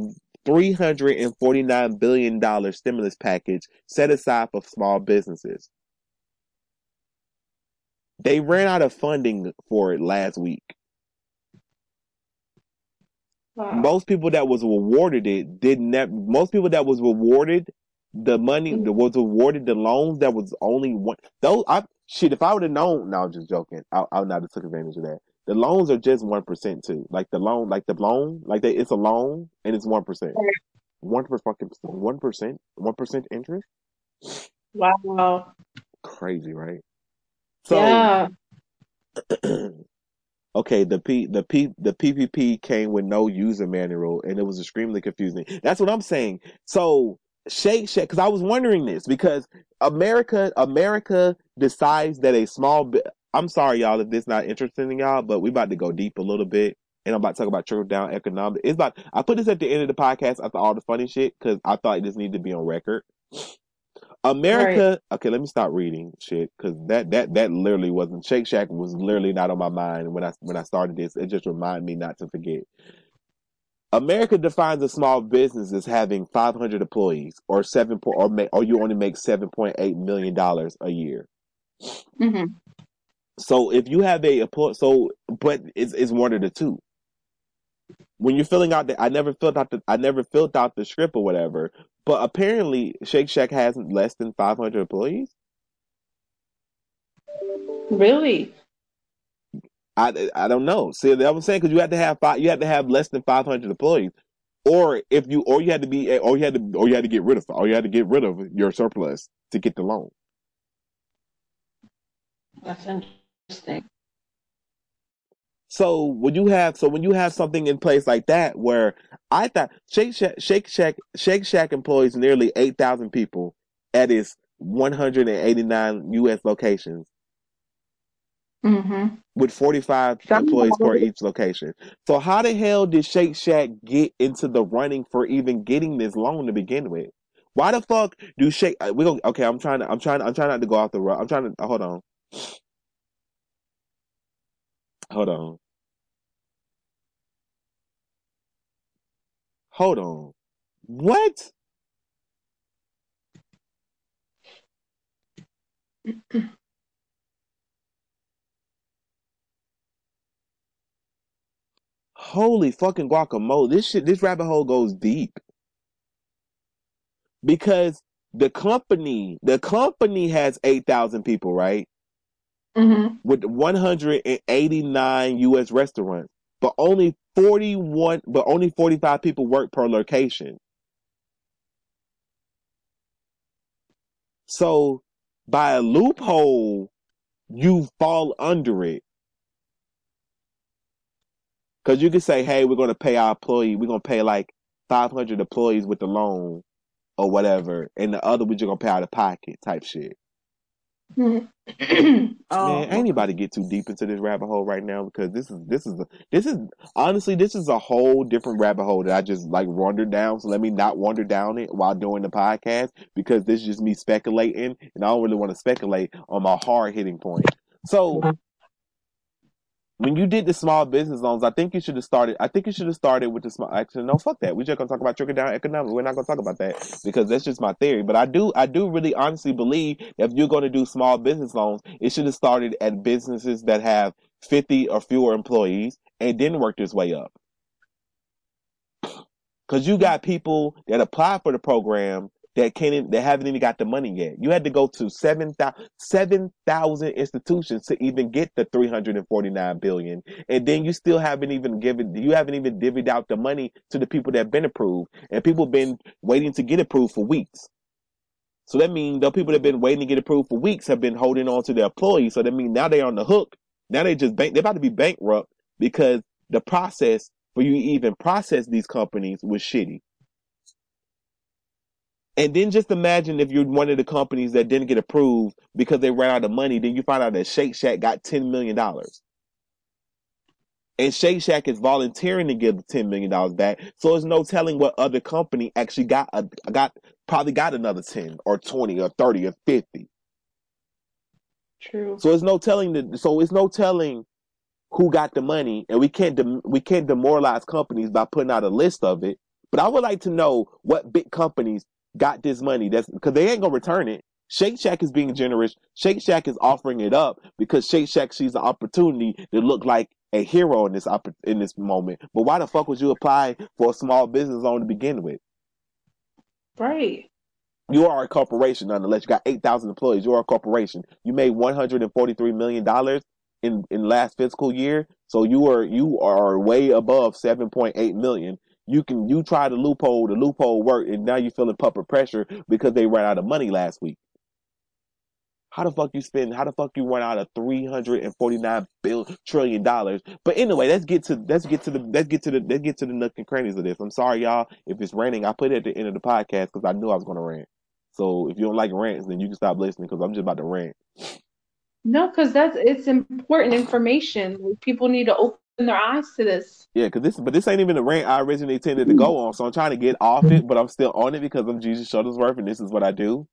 $349 billion stimulus package set aside for small businesses. They ran out of funding for it last week. Wow. Most people that was awarded the money, that was awarded the loans, that was only one. If I would have known, no, I'm just joking. I would not have took advantage of that. The loans are just 1% too. It's a loan and it's 1%. 1% interest. Wow. Crazy, right? So, yeah. Okay, the PPP came with no user manual and it was extremely confusing. That's what I'm saying. So Shake Shack, because I was wondering this because America decides that a small. I'm sorry, y'all, if this not interesting to y'all, but we about to go deep a little bit, and I'm about to talk about trickle down economics. I put this at the end of the podcast after all the funny shit because I thought this needed to be on record. America, right. Okay, let me stop reading shit because that literally wasn't. Shake Shack was literally not on my mind when I started this. It just reminded me not to forget. America defines a small business as having 500 employees or you only make $7.8 million a year. Mm-hmm. So if you have but it's one of the two. When you're filling out I never filled out the script or whatever, but apparently Shake Shack has less than 500 employees. Really? I don't know. See, that I'm saying because you have to have less than 500 employees, or you had to get rid of your surplus to get the loan. That's interesting. So when you have something in place like that, where I thought Shake Shack employs nearly 8,000 people at its 189 U.S. locations. Mm-hmm. With 45 employees for each location. So how the hell did Shake Shack get into the running for even getting this loan to begin with? Why the fuck do Shake? We gonna okay. I'm trying not to go off the road. I'm trying to hold on. What? Holy fucking guacamole. This rabbit hole goes deep. Because the company has 8,000 people, right? Mm-hmm. With 189 U.S. restaurants, but only 45 people work per location. So by a loophole, you fall under it. Because you can say, hey, we're going to pay our employee. We're going to pay like 500 employees with the loan or whatever. And the other, we're just going to pay out of pocket type shit. Man, ain't nobody get too deep into this rabbit hole right now, because this is honestly a whole different rabbit hole that I just like wandered down. So let me not wander down it while doing the podcast, because this is just me speculating, and I don't really want to speculate on my hard hitting point. So when you did the small business loans, I think you should have started with the small. Actually, no, fuck that. We're just gonna talk about trickle down economics. We're not gonna talk about that, because that's just my theory. But I do really honestly believe that if you're gonna do small business loans, it should have started at businesses that have 50 or fewer employees, and then worked its way up. Because you got people that apply for the program that haven't even got the money yet. You had to go to 7,000 institutions to even get the $349 billion. And then you still haven't even divvied out the money to the people that have been approved. And people have been waiting to get approved for weeks. So that means the people that have been waiting to get approved for weeks have been holding on to their employees. So that means now they're on the hook. Now they're about to be bankrupt, because the process for you even process these companies was shitty. And then just imagine if you're one of the companies that didn't get approved because they ran out of money, then you find out that Shake Shack got $10 million. And Shake Shack is volunteering to give the $10 million back, so there's no telling what other company actually probably got another 10 or 20 or 30 or 50. True. So it's no telling who got the money, and we can't demoralize companies by putting out a list of it. But I would like to know what big companies got this money, that's because they ain't gonna return it. Shake Shack is being generous. Shake Shack is offering it up because Shake Shack sees the opportunity to look like a hero in this moment. But why the fuck would you apply for a small business loan to begin with? Right. You are a corporation, nonetheless. You got 8,000 employees. You are a corporation. You made $143 million in last fiscal year, so you are way above 7.8 million. You try the loophole worked, and now you're feeling puppet pressure because they ran out of money last week. How the fuck you run out of $349 trillion? But anyway, let's get to the nooks and crannies of this. I'm sorry, y'all, if it's raining. I put it at the end of the podcast because I knew I was gonna rant. So if you don't like rants, then you can stop listening, because I'm just about to rant. No, because it's important information. People need to open their eyes to this. Yeah, because this ain't even the rant I originally intended to go on, so I'm trying to get off it, but I'm still on it because I'm Jesus Shuttlesworth and this is what I do.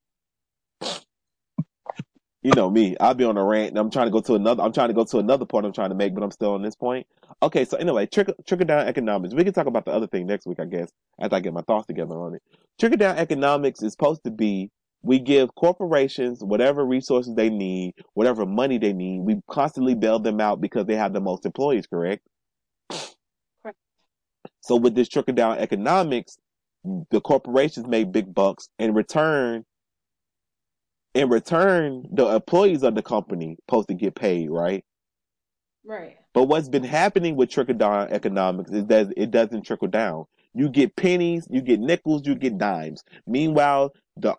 You know me. I'll be on a rant and I'm trying to go to another point I'm trying to make, but I'm still on this point. Okay, so anyway, trickle down economics. We can talk about the other thing next week, I guess, after I get my thoughts together on it. Trickle down economics is supposed to be, we give corporations whatever resources they need, whatever money they need. We constantly bail them out because they have the most employees, correct? Correct. So with this trickle-down economics, the corporations make big bucks. In return, the employees of the company supposed to get paid, right? Right. But what's been happening with trickle-down economics is that it doesn't trickle down. You get pennies, you get nickels, you get dimes. Meanwhile, the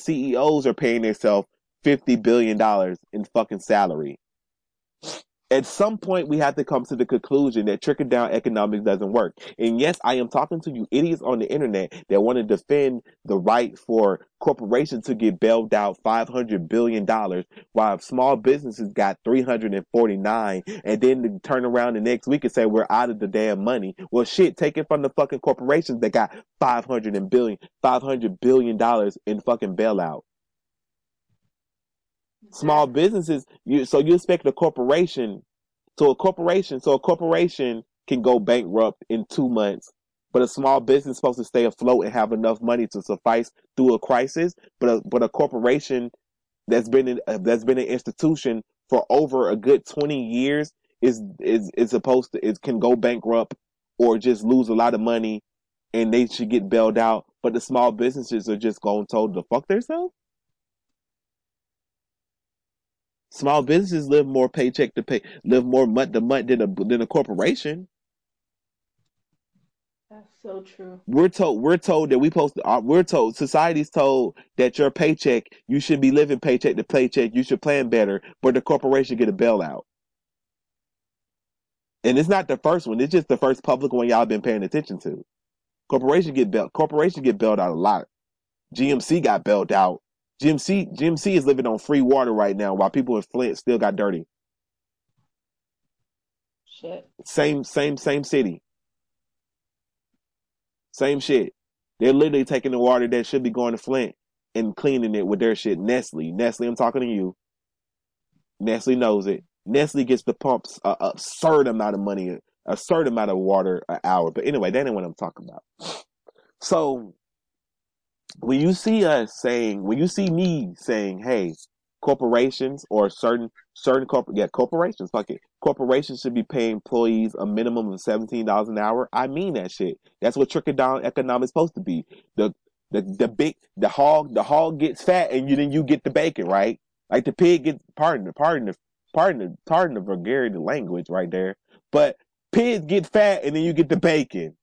CEOs are paying themselves $50 billion in fucking salary. At some point, we have to come to the conclusion that trickle-down economics doesn't work. And yes, I am talking to you idiots on the internet that want to defend the right for corporations to get bailed out $500 billion while small businesses got $349, and then they turn around the next week and say, we're out of the damn money. Well, shit, take it from the fucking corporations that got $500 billion in fucking bailout. Small businesses, you expect a corporation can go bankrupt in 2 months, but a small business is supposed to stay afloat and have enough money to suffice through a crisis. But a corporation that's been an institution for over a good 20 years is supposed to can go bankrupt or just lose a lot of money, and they should get bailed out. But the small businesses are just going told to fuck themselves. Small businesses live more paycheck to pay, live more month to month than a corporation. That's so true. Society's told that your paycheck, you should be living paycheck to paycheck, you should plan better, but the corporation get a bailout. And it's not the first one, it's just the first public one y'all been paying attention to. Corporations get bailed out a lot. GMC got bailed out. GMC is living on free water right now while people in Flint still got dirty. Shit. Same city. Same shit. They're literally taking the water that should be going to Flint and cleaning it with their shit. Nestlé, I'm talking to you. Nestlé knows it. Nestlé gets the pumps an absurd amount of money, an absurd amount of water an hour. But anyway, that ain't what I'm talking about. So... when you see me saying, hey, corporations or certain corporations, fuck it. Corporations should be paying employees a minimum of $17 an hour. I mean that shit. That's what trickle-down economics is supposed to be. The hog gets fat and then you get the bacon, right? Like the pig gets, pardon the vulgarity language right there. But pigs get fat and then you get the bacon.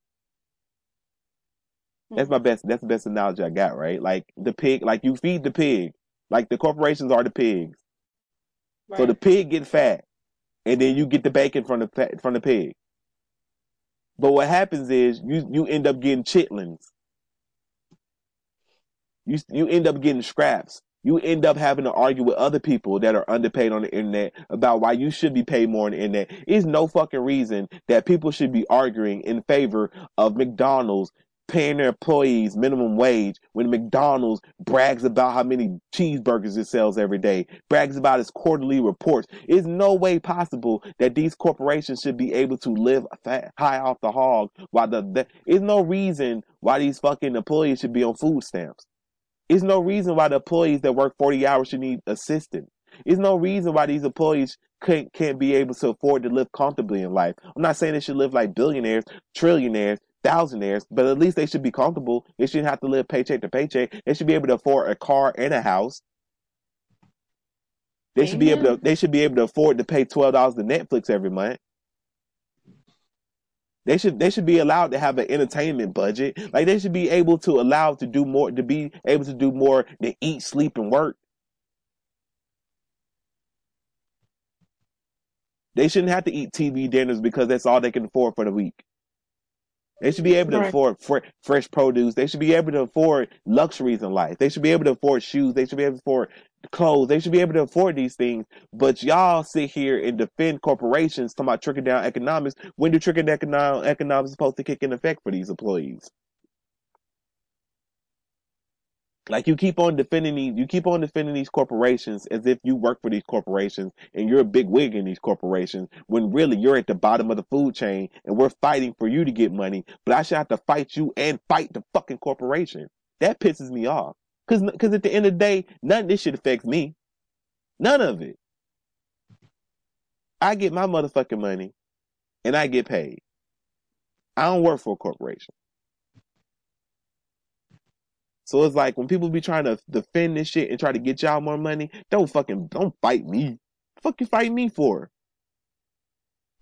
That's the best analogy I got, right? Like the pig, like you feed the pig, like the corporations are the pigs. Right. So the pig get fat and then you get the bacon from the pig. But what happens is you end up getting chitlins. You end up getting scraps. You end up having to argue with other people that are underpaid on the internet about why you should be paid more on the internet. There's no fucking reason that people should be arguing in favor of McDonald's paying their employees minimum wage when McDonald's brags about how many cheeseburgers it sells every day, brags about its quarterly reports. It's no way possible that these corporations should be able to live high off the hog while there's no reason why these fucking employees should be on food stamps. There's no reason why the employees that work 40 hours should need assistance. There's no reason why these employees can't be able to afford to live comfortably in life. I'm not saying they should live like billionaires, trillionaires, thousandaires, but at least they should be comfortable. They shouldn't have to live paycheck to paycheck. They should be able to afford a car and a house. They should be able to. They should be able to afford to pay $12 to Netflix every month. They should be allowed to have an entertainment budget. Like they should be able to be able to do more than eat, sleep, and work. They shouldn't have to eat TV dinners because that's all they can afford for the week. They should be able to afford fresh produce. They should be able to afford luxuries in life. They should be able to afford shoes. They should be able to afford clothes. They should be able to afford these things. But y'all sit here and defend corporations talking about trickle-down economics. When do trickle-down economics supposed to kick in effect for these employees? Like you keep on defending these corporations as if you work for these corporations and you're a big wig in these corporations when really you're at the bottom of the food chain and we're fighting for you to get money, but I should have to fight you and fight the fucking corporation. That pisses me off. Cause at the end of the day, none of this shit affects me. None of it. I get my motherfucking money and I get paid. I don't work for a corporation. So it's like when people be trying to defend this shit and try to get y'all more money, don't fight me. Fuck you fight me for?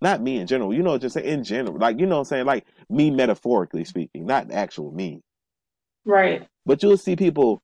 Not me in general. You know, just in general. Like, you know what I'm saying? Like me metaphorically speaking, not actual me. Right. But you'll see people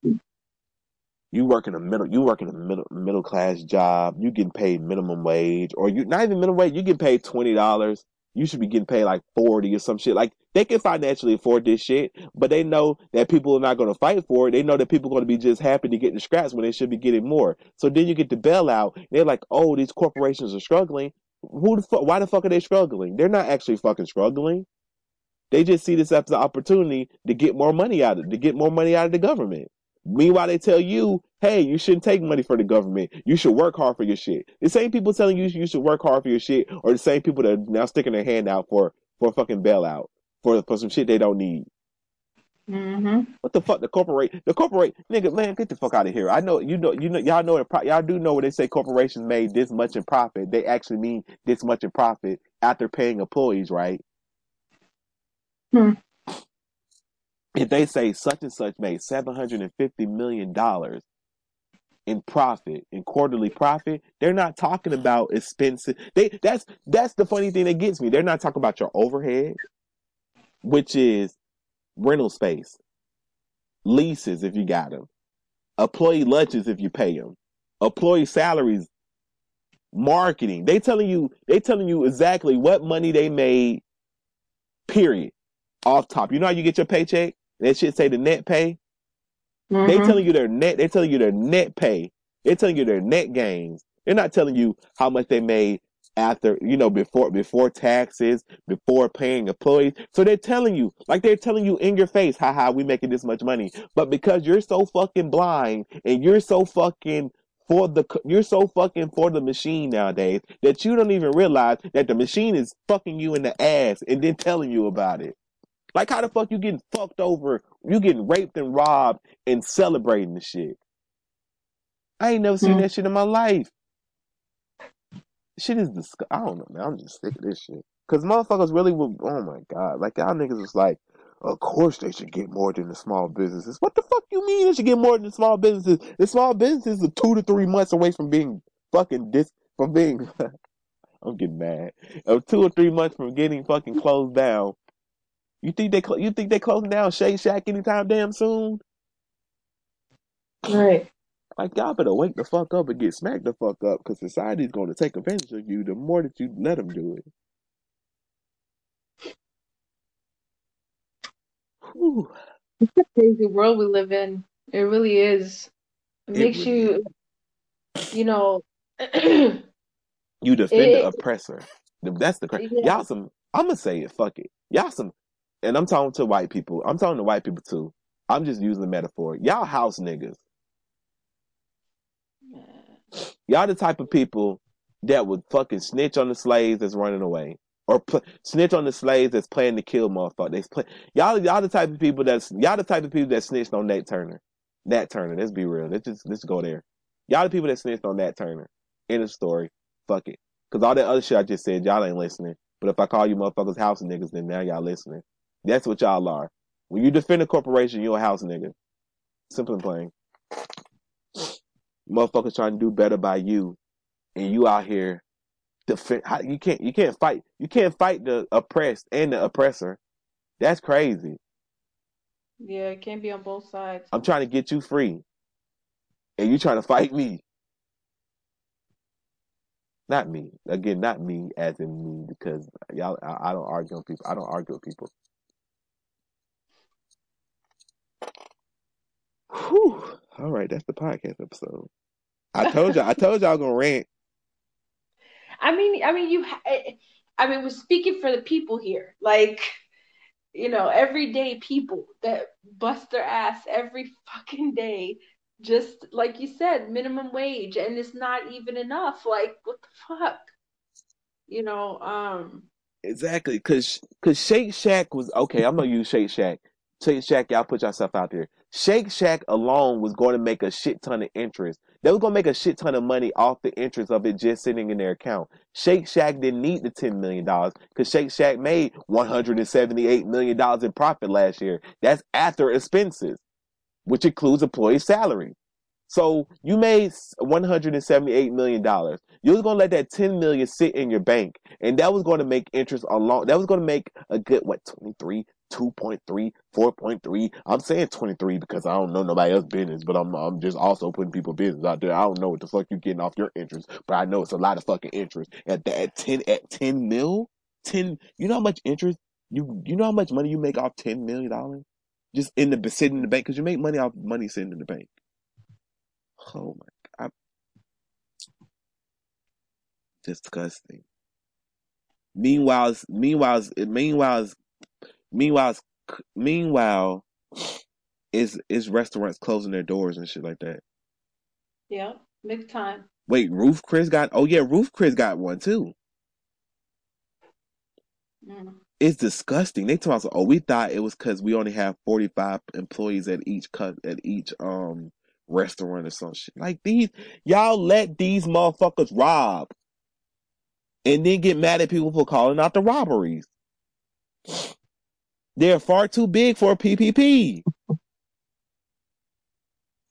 You work in a middle class job. You getting paid minimum wage, or you not even minimum wage. You get paid $20. You should be getting paid like $40 or some shit. Like, they can financially afford this shit, but they know that people are not going to fight for it. They know that people are going to be just happy to get the scraps when they should be getting more. So then you get the bailout. And they're like, oh, these corporations are struggling. Why the fuck are they struggling? They're not actually fucking struggling. They just see this as the opportunity to get more money out of it, to get more money out of the government. Meanwhile, they tell you, hey, you shouldn't take money from the government. You should work hard for your shit. The same people telling you you should work hard for your shit are the same people that are now sticking their hand out for a fucking bailout for some shit they don't need. Mm-hmm. What the fuck? The corporate nigga, man, get the fuck out of here. I know y'all do know when they say corporations made this much in profit, they actually mean this much in profit after paying employees, right? Hmm. If they say such and such made $750 million in profit, in quarterly profit, they're not talking about expenses. That's the funny thing that gets me. They're not talking about your overhead, which is rental space, leases if you got them, employee lunches if you pay them, employee salaries, marketing. They telling you exactly what money they made. Period. Off top. You know how you get your paycheck? That shit say the net pay. Mm-hmm. They telling you their net pay. They're telling you their net gains. They're not telling you how much they made after, you know, before taxes, before paying employees. So they're telling you in your face, haha, we making this much money. But because you're so fucking blind and you're so fucking for the machine nowadays that you don't even realize that the machine is fucking you in the ass and then telling you about it. Like, how the fuck you getting fucked over, you getting raped and robbed and celebrating the shit? I ain't never seen that shit in my life. Shit is disgusting. I don't know, man. I'm just sick of this shit. Because motherfuckers really will, oh my God. Like, y'all niggas is like, of course they should get more than the small businesses. What the fuck you mean they should get more than the small businesses? The small businesses are 2 to 3 months away from being fucking I'm getting mad. 2 or 3 months from getting fucking closed down. You think they closing down Shake Shack anytime damn soon? Right. Like, y'all better wake the fuck up and get smacked the fuck up, because society's going to take advantage of you the more that you let them do it. Whew. It's a crazy world we live in. It really is. It makes you, you know... you defend the oppressor. That's the crazy... Yeah. Y'all some... I'm going to say it. Fuck it. Y'all some... And I'm talking to white people. I'm talking to white people too. I'm just using the metaphor. Y'all house niggas. Y'all the type of people that would fucking snitch on the slaves that's running away, or snitch on the slaves that's planning to kill motherfuckers. Y'all the type of people that snitched on Nat Turner. Nat Turner. Let's be real. Let's go there. Y'all the people that snitched on Nat Turner. End of story. Fuck it. Because all that other shit I just said, y'all ain't listening. But if I call you motherfuckers house niggas, then now y'all listening. That's what y'all are. When you defend a corporation, you're a house nigga. Simple and plain. Motherfuckers trying to do better by you, and you out here defend. You can't fight. You can't fight the oppressed and the oppressor. That's crazy. Yeah, it can't be on both sides. I'm trying to get you free, and you trying to fight me. Not me. Again, not me as in me, because y'all. I don't argue with people. I don't argue with people. Whew. All right, that's the podcast episode. I told y'all I'm gonna rant. I mean, we're speaking for the people here. Like, you know, everyday people that bust their ass every fucking day. Just like you said, minimum wage, and it's not even enough. Like, what the fuck? You know, exactly, because Shake Shack was okay. I'm gonna use Shake Shack. Shake Shack, y'all put yourself out there. Shake Shack alone was going to make a shit ton of interest. They were going to make a shit ton of money off the interest of it just sitting in their account. Shake Shack didn't need the $10 million because Shake Shack made $178 million in profit last year. That's after expenses, which includes employee salary. So you made $178 million. You was going to let that $10 million sit in your bank, and that was going to make interest alone. That was going to make a good, what, 23, 2.3, 4.3. I'm saying 23 because I don't know nobody else's business, but I'm just also putting people's business out there. I don't know what the fuck you're getting off your interest, but I know it's a lot of fucking interest. At 10 mil, you know how much interest you know how much money you make off $10 million just in the sitting in the bank, because you make money off money sitting in the bank. Oh my God, disgusting. Meanwhile, is restaurants closing their doors and shit like that? Yeah, big time. Wait, Ruth's Chris got one too. Mm. It's disgusting. They talk about, we thought it was because we only have 45 employees at each restaurant or some shit. Like, y'all let these motherfuckers rob, and then get mad at people for calling out the robberies. They're far too big for a PPP.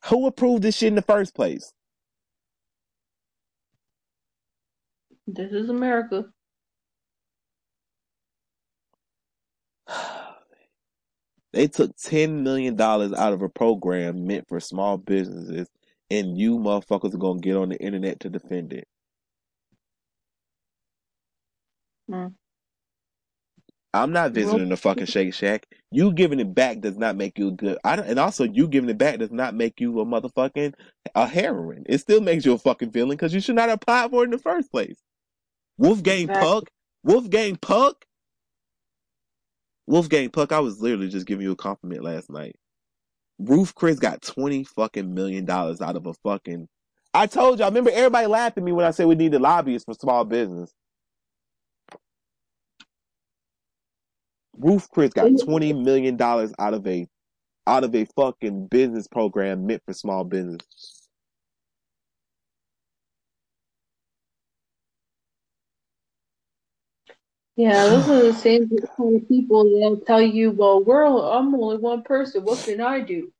Who approved this shit in the first place? This is America. They took $10 million out of a program meant for small businesses, and you motherfuckers are going to get on the internet to defend it. Mm. I'm not visiting the fucking Shake Shack. You giving it back does not make you good. And also, you giving it back does not make you a heroine. It still makes you a fucking villain because you should not have applied for it in the first place. Wolfgang Puck, I was literally just giving you a compliment last night. Ruth Chris got $20 million out of a fucking... I told y'all, remember everybody laughed at me when I said we needed lobbyists for small business. Ruth Chris got $20 million out of a fucking business program meant for small business. Yeah, those are the same kind of people that'll tell you, well, I'm only one person. What can I do?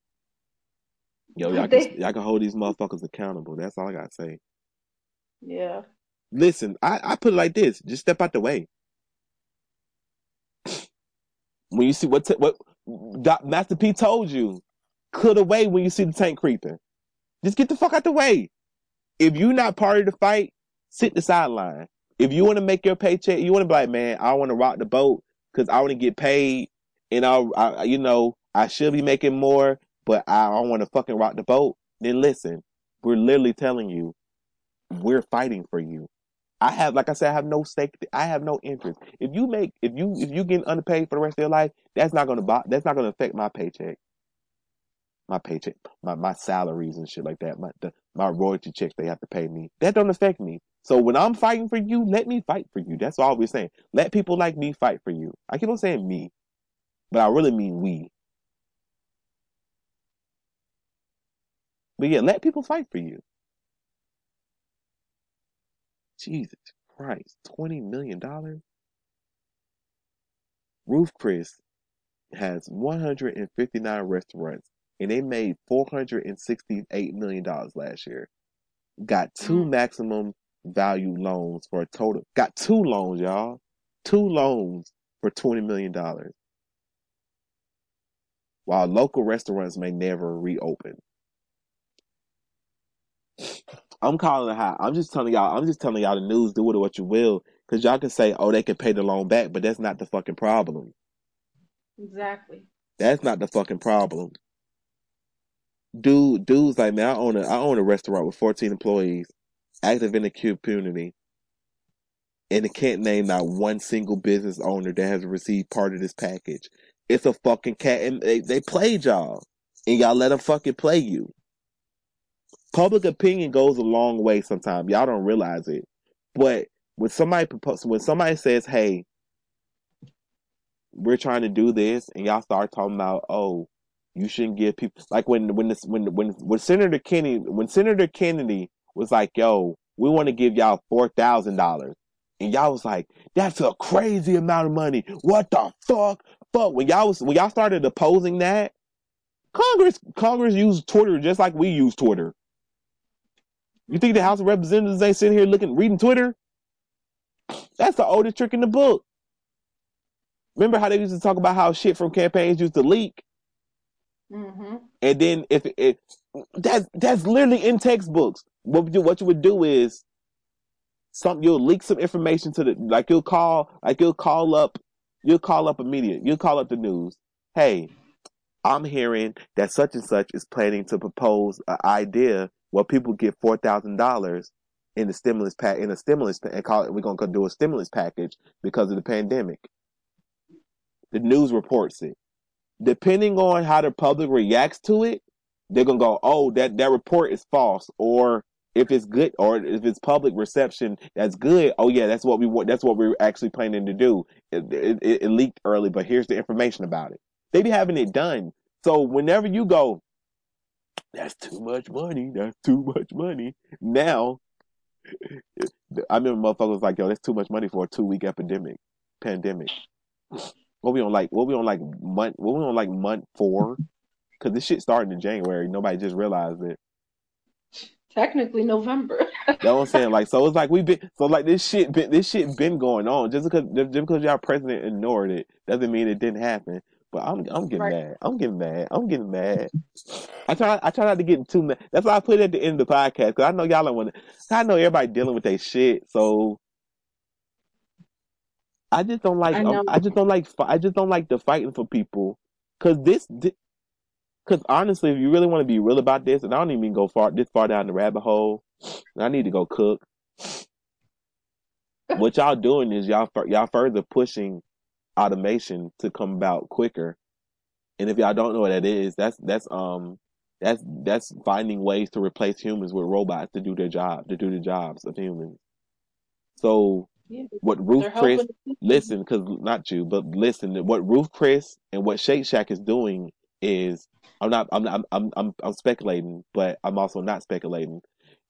Yo, y'all can hold these motherfuckers accountable. That's all I got to say. Yeah. Listen, I put it like this. Just step out the way. When you see what Master P told you, cut away when you see the tank creeping. Just get the fuck out the way. If you're not part of the fight, sit the sideline. If you want to make your paycheck, you want to be like, man, I want to rock the boat because I want to get paid, and I should be making more, but I don't want to fucking rock the boat. Then listen, we're literally telling you, we're fighting for you. I have no stake. I have no interest. If you getting underpaid for the rest of your life, that's not gonna affect my paycheck. My salaries and shit like that. My royalty checks they have to pay me. That don't affect me. So when I'm fighting for you, let me fight for you. That's all we're saying. Let people like me fight for you. I keep on saying me, but I really mean we. But yeah, let people fight for you. Jesus Christ, $20 million? Ruth Chris has 159 restaurants, and they made $468 million last year. Got two maximum value loans for a total. Got two loans, y'all. Two loans for $20 million. While local restaurants may never reopen. I'm calling it high. I'm just telling y'all the news, do it what you will, because y'all can say, oh, they can pay the loan back, but that's not the fucking problem. Exactly. That's not the fucking problem. Dude's like, man, I own a restaurant with 14 employees, active in the community, and it can't name not one single business owner that has received part of this package. It's a fucking cat, and they played y'all, and y'all let them fucking play you. Public opinion goes a long way sometimes. Y'all don't realize it. But when somebody says, hey, we're trying to do this, and y'all start talking about, oh, you shouldn't give people, like when Senator Kennedy was like, yo, we want to give y'all $4,000, and y'all was like, that's a crazy amount of money. What the fuck? Fuck. When y'all started opposing that, Congress used Twitter just like we use Twitter. You think the House of Representatives ain't sitting here reading Twitter? That's the oldest trick in the book. Remember how they used to talk about how shit from campaigns used to leak? Mm-hmm. And then if it that's literally in textbooks. What you would do is you'll leak some information to the you'll call up a media, you'll call up the news. Hey, I'm hearing that such and such is planning to propose an idea where people get $4,000 in the stimulus pack and call it, we're gonna do a stimulus package because of the pandemic. The news reports it. Depending on how the public reacts to it, they're gonna go, oh, that report is false, or if it's good, or if it's public reception that's good, oh yeah, that's what we want. That's what we're actually planning to do. It leaked early, but here's the information about it. They be having it done. So whenever you go, that's too much money. Now, I remember motherfuckers like, yo, that's too much money for a 2-week pandemic. What we on like month 4? Because this shit started in January. Nobody just realized it. Technically November. That's what I'm saying. Like, so it's like this shit been going on. Just because y'all president ignored it doesn't mean it didn't happen. But I'm getting mad. I try not to get too mad. That's why I put it at the end of the podcast, because I know y'all don't want to. I know everybody dealing with their shit, so I just don't like. I just don't like the fighting for people, because honestly, if you really want to be real about this, and I don't even go this far down the rabbit hole, and I need to go cook. What y'all doing is y'all further pushing automation to come about quicker, and if y'all don't know what that is, that's finding ways to replace humans with robots to do their job, to do the jobs of humans. So yeah, what Ruth's Chris, listen, because not you, but listen, what Ruth's Chris and what Shake Shack is doing is, I'm speculating, but I'm also not speculating.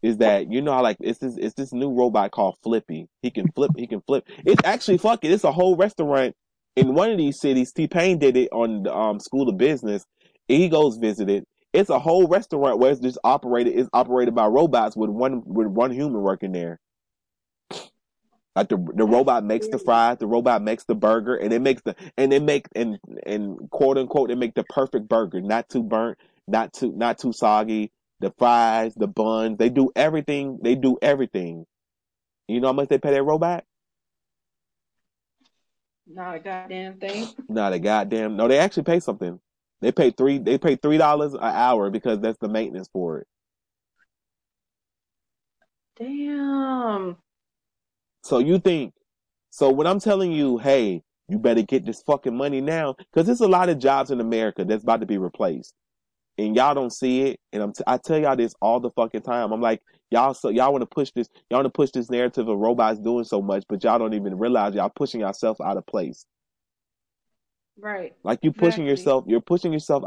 Is that, you know how, like, it's this new robot called Flippy. He can flip. It's actually it's a whole restaurant. In one of these cities, T-Pain did it on the School of Business. He goes visited. It's a whole restaurant where it's just operated. It's operated by robots with one human working there. Like the robot makes the fries, the robot makes the burger, and quote unquote they make the perfect burger. Not too burnt, not too soggy. The fries, the buns, they do everything. You know how much they pay that robot? Not a goddamn thing. No, they actually pay something. They pay $3 an hour because that's the maintenance for it. Damn. So when I'm telling you, hey, you better get this fucking money now, because there's a lot of jobs in America that's about to be replaced, and y'all don't see it. And I tell y'all this all the fucking time. I'm like, y'all want to push this. Y'all want to push this narrative of robots doing so much, but y'all don't even realize y'all pushing yourself out of place. Right. Like you're pushing yourself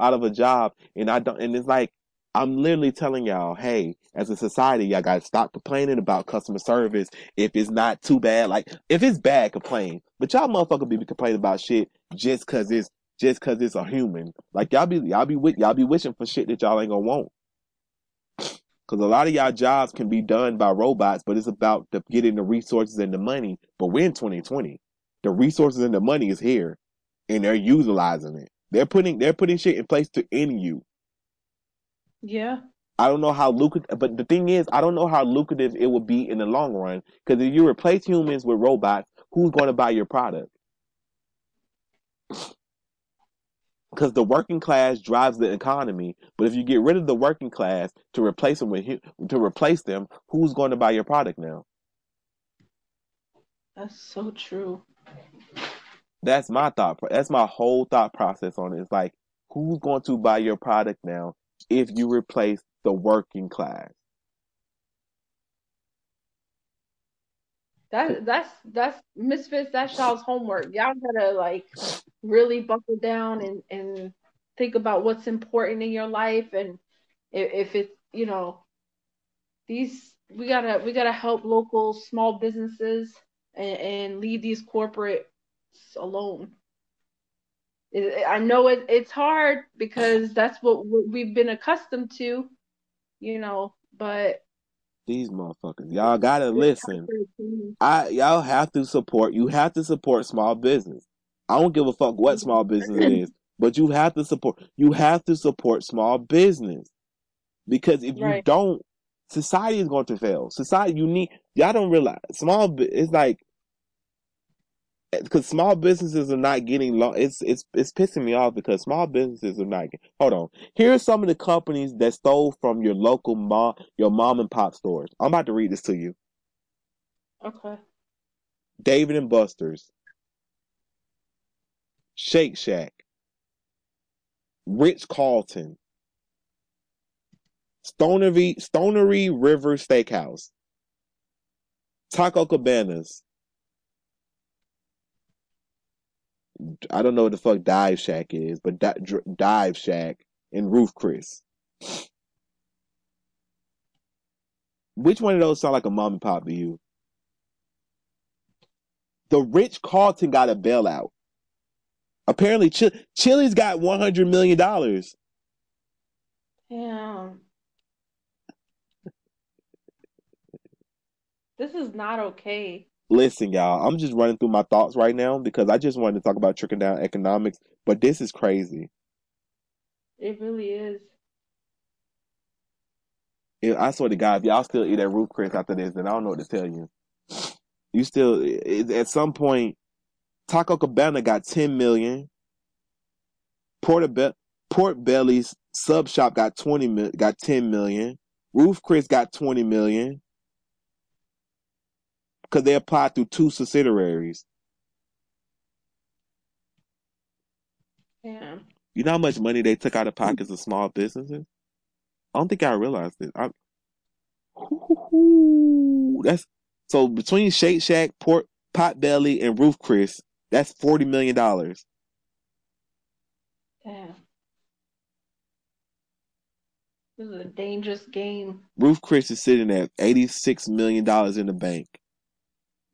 out of a job. And it's like, I'm literally telling y'all, hey, as a society, y'all got to stop complaining about customer service. If it's not too bad, like if it's bad, complain. But y'all motherfucker be complaining about shit just cause it's a human. Like y'all be wishing for shit that y'all ain't gonna want. Cause a lot of y'all jobs can be done by robots, but it's about getting the resources and the money. But we're in 2020. The resources and the money is here, and they're utilizing it. They're putting shit in place to end you. Yeah. I don't know how lucrative, but the thing is, I don't know how lucrative it would be in the long run. Cause if you replace humans with robots, who's gonna buy your product? Because the working class drives the economy, but if you get rid of the working class to replace them who's going to buy your product now? That's so true. That's my thought. That's my whole thought process on it. It's like, who's going to buy your product now if you replace the working class? That's Misfits, that's y'all's homework. Y'all gotta like really buckle down and think about what's important in your life, and if it's, you know, these we gotta help local small businesses and leave these corporates alone. I know it's hard because that's what we've been accustomed to, you know, but these motherfuckers, y'all gotta listen. Y'all have to support. You have to support small business. I don't give a fuck what small business it is, but you have to support. You have to support small business, because if you don't, society is going to fail. Society, you need. Y'all don't realize small. It's like, because small businesses are not getting long. It's pissing me off because small businesses are not. Hold on. Here's some of the companies that stole from your local your mom and pop stores. I'm about to read this to you. Okay. David and Buster's, Shake Shack, Rich Carlton, Stonery River Steakhouse, Taco Cabanas. I don't know what the fuck Dive Shack is, but Dive Shack and Ruth's Chris. Which one of those sound like a mom and pop to you? The Rich Carlton got a bailout. Apparently, Chili's got $100 million. Damn. This is not okay. Listen, y'all, I'm just running through my thoughts right now because I just wanted to talk about trickling down economics, but this is crazy. It really is. I swear to God, if y'all still eat that Ruth's Chris after this, then I don't know what to tell you. You still, at some point, Taco Cabana got $10 million. Port Belly's Sub Shop got $10 million. Ruth's Chris got $20 million. Because they applied through two subsidiaries. Yeah. You know how much money they took out of pockets of small businesses? I don't think I realized it. So between Shake Shack, Potbelly, and Ruth's Chris, that's $40 million. Damn. This is a dangerous game. Ruth's Chris is sitting at $86 million in the bank.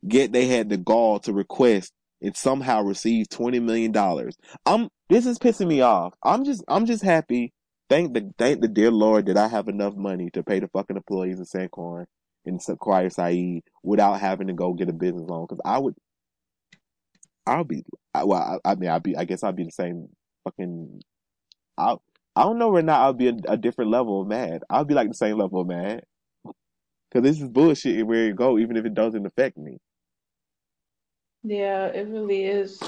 Yet they had the gall to request and somehow receive $20 million. This is pissing me off. I'm just happy. Thank the dear Lord that I have enough money to pay the fucking employees in San Juan and Sequoia Saeed without having to go get a business loan, because I guess I'd be the same fucking. I don't know right now. I'll be a different level of mad. I'll be like the same level of mad because this is bullshit where you go, even if it doesn't affect me. Yeah, it really is.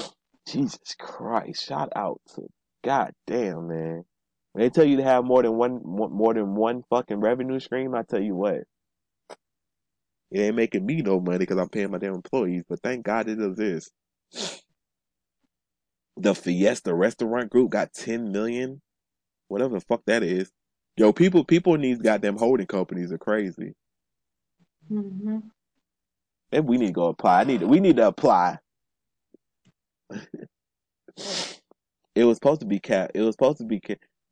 Jesus Christ! Shout out to goddamn man. When they tell you to have more than one fucking revenue stream, I tell you what. It ain't making me no money because I'm paying my damn employees, but thank God it exists. The Fiesta Restaurant Group got $10 million, whatever the fuck that is. Yo, people in these goddamn holding companies are crazy. Mm-hmm. Maybe we need to go apply. We need to apply. It was supposed to be capped.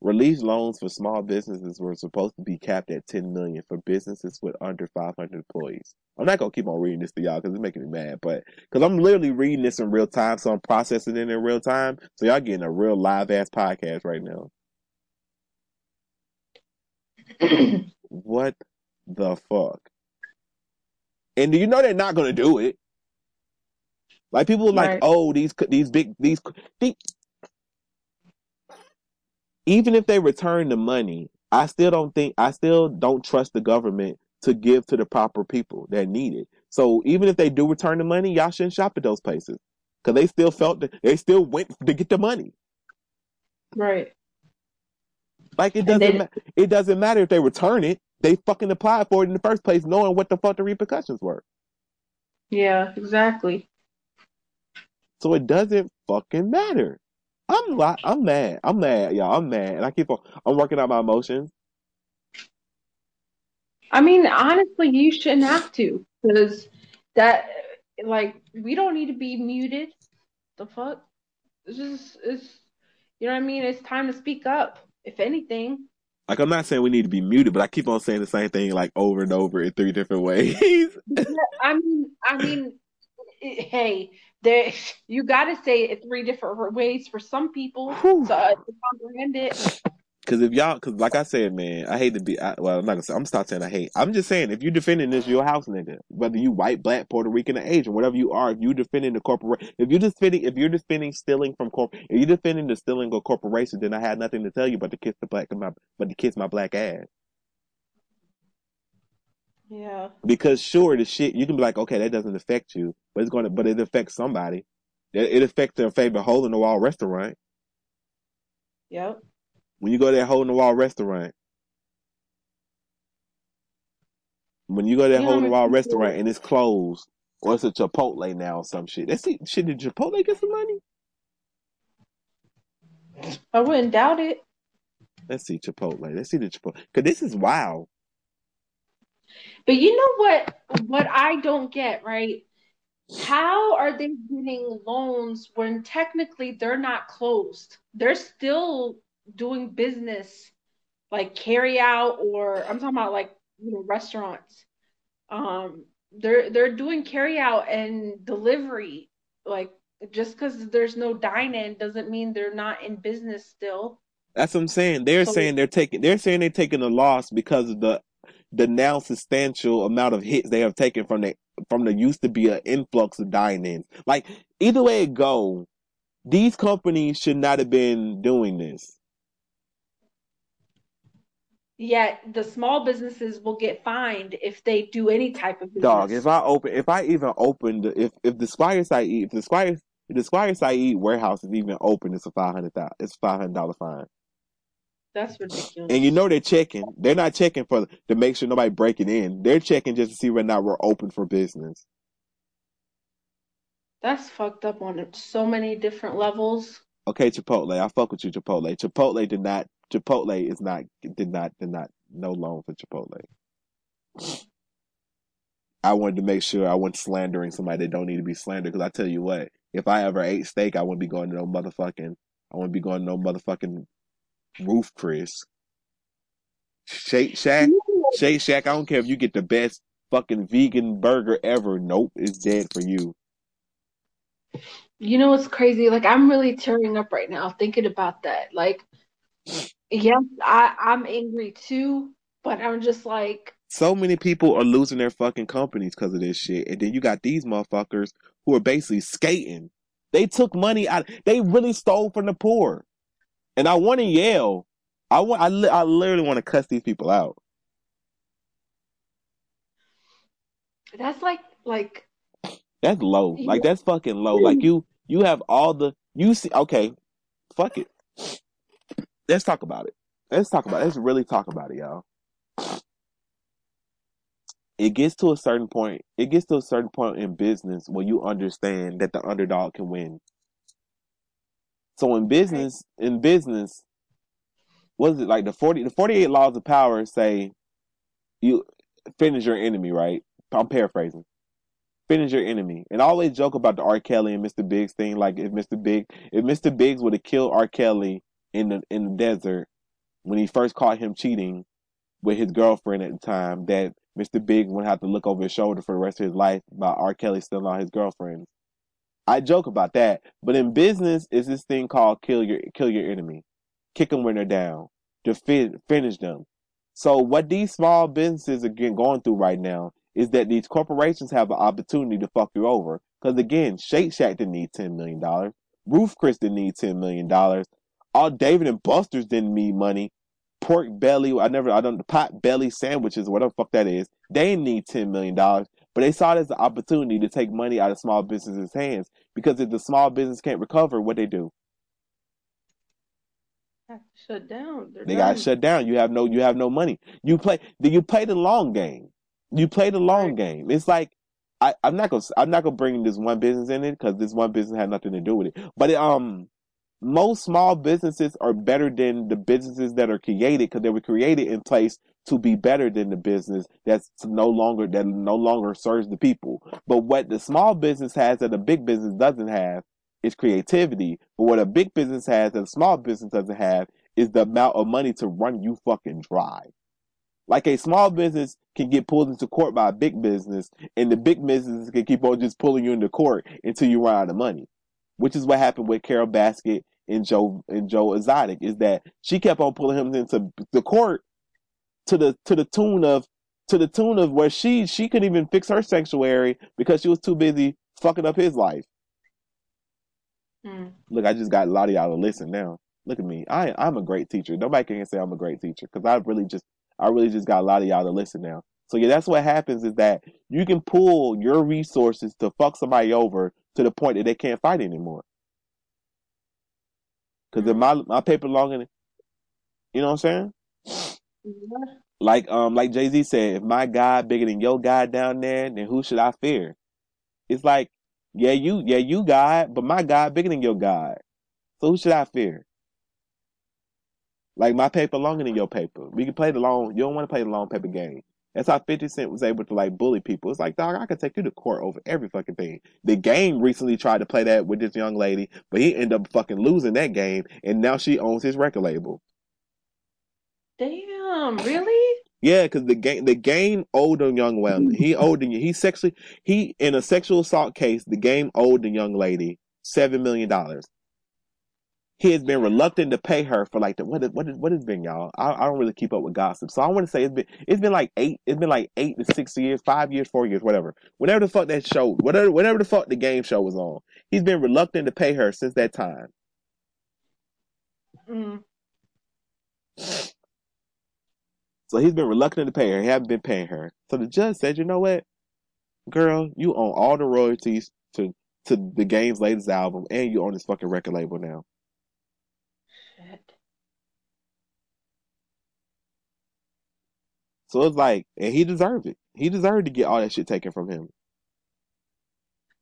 Release loans for small businesses were supposed to be capped at $10 million for businesses with under 500 employees. I'm not going to keep on reading this to y'all because it's making me mad, but because I'm literally reading this in real time, so I'm processing it in real time. So y'all getting a real live-ass podcast right now. What the fuck? And do you know they're not going to do it? Like, people are like, oh, these big... Even if they return the money, I still don't trust the government to give to the proper people that need it. So even if they do return the money, y'all shouldn't shop at those places because they still went to get the money. Right. Like it doesn't matter if they return it. They fucking applied for it in the first place, knowing what the fuck the repercussions were. Yeah, exactly. So it doesn't fucking matter. I'm mad, y'all. I'm mad, and I'm working out my emotions. I mean, honestly, you shouldn't have to, because we don't need to be muted. The fuck? It's you know what I mean? It's time to speak up, if anything. Like, I'm not saying we need to be muted, but I keep on saying the same thing, like, over and over in three different ways. Yeah, I mean, hey. You got to say it three different ways for some people to comprehend it. Because if y'all, because like I said, man, I hate to be, I'm not going to say, I'm stop saying I hate. I'm just saying, if you defending this, your house, nigga, whether you white, black, Puerto Rican, or Asian, whatever you are, if you defending the corporate, if you're defending stealing from corporate, if you're defending the stealing of corporations, then I had nothing to tell you but to kiss my black ass. Yeah. Because sure, the shit, you can be like, okay, that doesn't affect you, but it affects somebody. It affects their favorite hole in the wall restaurant. Yep. When you go to that hole in the wall restaurant, and it's closed, or it's a Chipotle now or some shit. That's it. Shit, did Chipotle get some money? I wouldn't doubt it. Let's see the Chipotle. Because this is wild. But you know what I don't get, right? How are they getting loans when technically they're not closed? They're still doing business, like carry out, or I'm talking about like, you know, restaurants. They're doing carry out and delivery. Like, just because there's no dine-in doesn't mean they're not in business still. That's what I'm saying. They're saying they're taking a loss because of the now substantial amount of hits they have taken from the used to be an influx of dine-ins. Like, either way it go, these companies should not have been doing this. Yet the small businesses will get fined if they do any type of business. Dog, if the Squire Saeed warehouse is even open, it's a $500 fine. That's ridiculous. And you know they're checking. They're not checking to make sure nobody breaking in. They're checking just to see whether or not we're open for business. That's fucked up on so many different levels. Okay, Chipotle, I fuck with you, Chipotle. Chipotle did not. Chipotle is not. Did not. No loan for Chipotle. I wanted to make sure I wasn't slandering somebody that don't need to be slandered. Because I tell you what, if I ever ate steak, I wouldn't be going to no motherfucking. I wouldn't be going to no motherfucking Ruth's Chris. Shake Shack. I don't care if you get the best fucking vegan burger ever. Nope, it's dead for you. You know what's crazy? Like, I'm really tearing up right now thinking about that. Like, yes, I'm angry too, but I'm just like, so many people are losing their fucking companies because of this shit, and then you got these motherfuckers who are basically skating. They took money out. They really stole from the poor, and I want to yell. I literally want to cuss these people out. That's like. That's low. Like, that's fucking low. Like, you have all the, you see, okay, fuck it. Let's talk about it. Let's really talk about it, y'all. It gets to a certain point in business where you understand that the underdog can win. So in business, what is it, like the 48 laws of power say, you finish your enemy, right? I'm paraphrasing. Finish your enemy. And I always joke about the R. Kelly and Mr. Biggs thing. Like, if Mr. Biggs would have killed R. Kelly in the desert when he first caught him cheating with his girlfriend at the time, that Mr. Biggs wouldn't have to look over his shoulder for the rest of his life about R. Kelly stealing all his girlfriends. I joke about that. But in business, it's this thing called kill your enemy. Kick them when they're down. Finish them. So what these small businesses are going through right now is that these corporations have an opportunity to fuck you over. Because, again, Shake Shack didn't need $10 million. Ruth's Chris didn't need $10 million. All David & Buster's didn't need money. Pork belly, the pot belly sandwiches, whatever the fuck that is, they didn't need $10 million. But they saw it as an opportunity to take money out of small businesses' hands. Because if the small business can't recover, what they do? Shut down. They got shut down. You have no money. You play the long game. You play the long game. It's like I'm not gonna bring this one business in it because this one business had nothing to do with it. But most small businesses are better than the businesses that are created because they were created in place to be better than the business that no longer serves the people. But what the small business has that a big business doesn't have is creativity. But what a big business has that a small business doesn't have is the amount of money to run you fucking dry. Like, a small business can get pulled into court by a big business, and the big business can keep on just pulling you into court until you run out of money, which is what happened with Carol Baskin in Joe Exotic is that she kept on pulling him into the court to the tune of where she couldn't even fix her sanctuary because she was too busy fucking up his life. Mm. Look, I just got a lot of y'all to listen now. Look at me. I'm a great teacher. Nobody can say I'm a great teacher because I really just got a lot of y'all to listen now. So yeah, that's what happens is that you can pull your resources to fuck somebody over to the point that they can't fight anymore. Because if my paper long in it, you know what I'm saying? Yeah. Like Jay-Z said, if my God bigger than your God down there, then who should I fear? It's like, you God, but my God bigger than your God. So who should I fear? Like, my paper longer than your paper. We can play the long, you don't want to play the long paper game. That's how 50 Cent was able to, like, bully people. It's like, dog, I could take you to court over every fucking thing. The Game recently tried to play that with this young lady, but he ended up fucking losing that game, and now she owns his record label. Damn, really? Yeah, because the Game owed a young woman. He owed him, in a sexual assault case, the Game owed the young lady $7 million. He has been reluctant to pay her for like what has been, y'all. I don't really keep up with gossip, so I want to say it's been like 5 years, 4 years, whatever. Whenever the fuck that show, whatever the fuck the Game show was on, he's been reluctant to pay her since that time. Mm. So he's been reluctant to pay her. He hasn't been paying her. So the judge said, you know what, girl, you own all the royalties to the Game's latest album, and you own this fucking record label now. So it's like, and he deserved it. He deserved to get all that shit taken from him.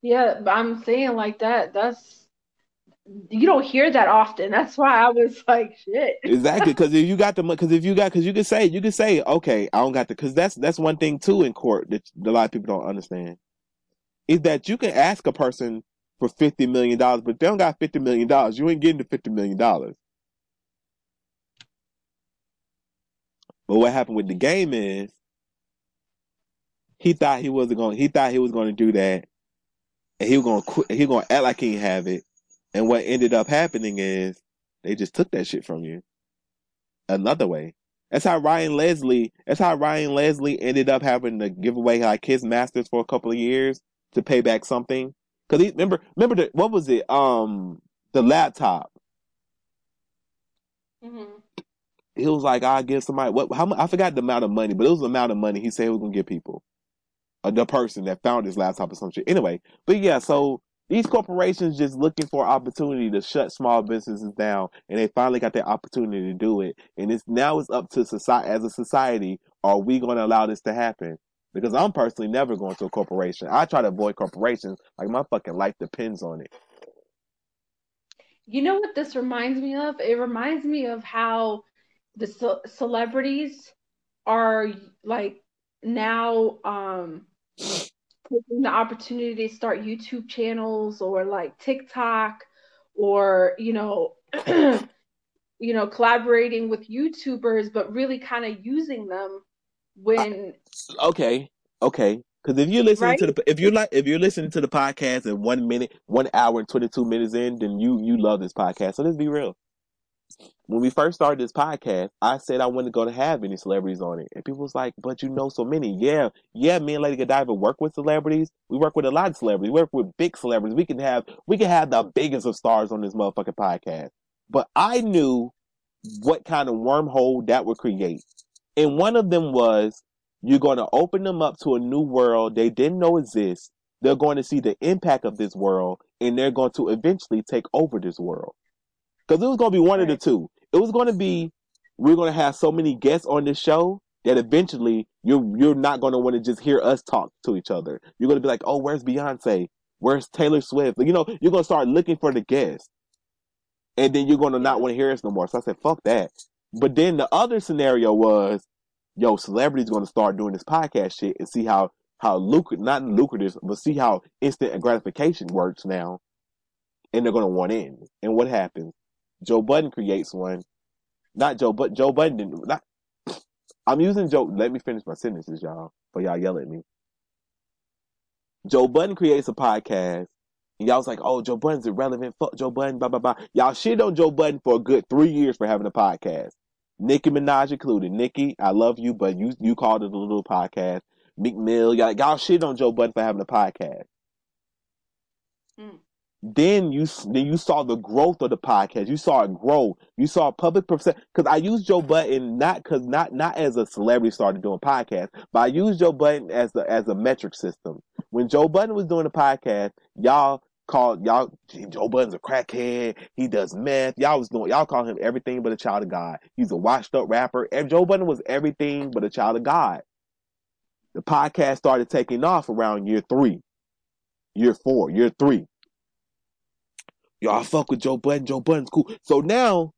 Yeah, but I'm saying like that's, you don't hear that often. That's why I was like, shit. Exactly, because if you got the money, because you can say, okay, I don't got the, because that's one thing too in court that a lot of people don't understand is that you can ask a person for $50 million, but if they don't got $50 million, you ain't getting the $50 million. But what happened with the Game is he thought he was going to do that, and he was going to act like he didn't have it. And what ended up happening is they just took that shit from you another way. That's how Ryan Leslie ended up having to give away like his masters for a couple of years to pay back something. Cause he remember the, what was it? The laptop. Mm-hmm. He was like, I'll give somebody, I forgot the amount of money, but it was the amount of money he said he was going to give people. The person that found his laptop or some shit. Anyway, but yeah, so these corporations just looking for opportunity to shut small businesses down, and they finally got the opportunity to do it. And now it's up to society, as a society, are we going to allow this to happen? Because I'm personally never going to a corporation. I try to avoid corporations like my fucking life depends on it. You know what this reminds me of? It reminds me of how the celebrities are like now taking the opportunity to start YouTube channels or like TikTok or, you know, you know, collaborating with YouTubers, but really kind of using them when. Okay. Because if you listen right? to the if you're listening to the podcast in 1 hour and 22 minutes in, then you love this podcast. So let's be real. When we first started this podcast, I said I wasn't going to have any celebrities on it. And people was like, but you know so many. Yeah, me and Lady Godiva work with celebrities. We work with a lot of celebrities. We work with big celebrities. We can have the biggest of stars on this motherfucking podcast. But I knew what kind of wormhole that would create. And one of them was, you're going to open them up to a new world they didn't know exists. They're going to see the impact of this world, and they're going to eventually take over this world. Because it was going to be one of the two. It was going to be, we're going to have so many guests on this show that eventually you're not going to want to just hear us talk to each other. You're going to be like, oh, where's Beyonce? Where's Taylor Swift? You know, you're going to start looking for the guests. And then you're going to not want to hear us no more. So I said, fuck that. But then the other scenario was, yo, celebrities going to start doing this podcast shit and see how not lucrative, but see how instant gratification works now. And they're going to want in. And what happens? Joe Budden creates one. Not Joe, but Joe Budden didn't. I'm using Joe. Let me finish my sentences, y'all, before y'all yell at me. Joe Budden creates a podcast. And y'all was like, oh, Joe Budden's irrelevant. Fuck Joe Budden, blah, blah, blah. Y'all shit on Joe Budden for a good 3 years for having a podcast. Nicki Minaj included. Nicki, I love you, but you called it a little podcast. McMill, y'all shit on Joe Budden for having a podcast. Mm. Then you saw the growth of the podcast. You saw it grow. You saw public perception. Because I use Joe Budden not as a celebrity started doing podcasts, but I use Joe Budden as a metric system. When Joe Budden was doing the podcast, Joe Budden's a crackhead. He does meth. Y'all call him everything but a child of God. He's a washed up rapper. And Joe Budden was everything but a child of God. The podcast started taking off around year three. Y'all fuck with Joe Budden. Joe Budden's cool. So now,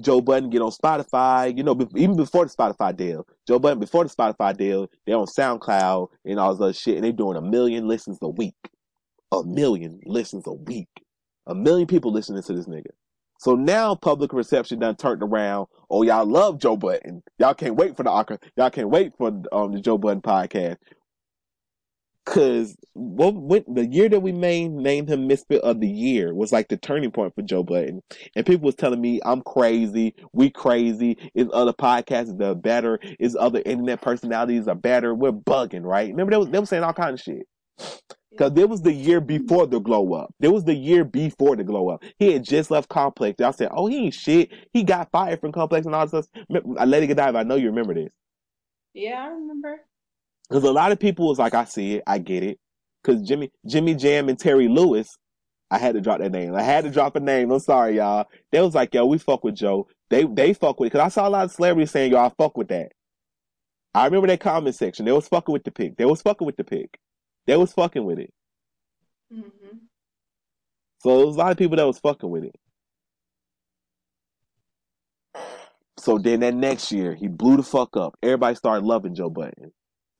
Joe Budden get on Spotify. You know, even before the Spotify deal. Joe Budden, before the Spotify deal, they're on SoundCloud and all this other shit. And they're doing 1 million listens a week. 1 million listens a week. 1 million people listening to this nigga. So now public reception done turned around. Oh, y'all love Joe Budden. Y'all can't wait for the Joe Budden podcast. Cause the year that we named him Misfit of the Year was like the turning point for Joe Budden, and people was telling me I'm crazy, we crazy. Is other podcasts that are better? Is other internet personalities are better? We're bugging, right? Remember they were saying all kinds of shit. Cause there was the year before the glow up. He had just left Complex. I said, oh, he ain't shit. He got fired from Complex and all this stuff. Lady Godiva, I know you remember this. Yeah, I remember. Because a lot of people was like, I see it, I get it. Because Jimmy Jam and Terry Lewis, I had to drop that name. I had to drop a name. I'm sorry, y'all. They was like, yo, we fuck with Joe. They fuck with it. Because I saw a lot of celebrities saying, yo, I fuck with that. I remember that comment section. They was fucking with the pick. They was fucking with it. Mm-hmm. So there was a lot of people that was fucking with it. So then that next year, he blew the fuck up. Everybody started loving Joe Budden.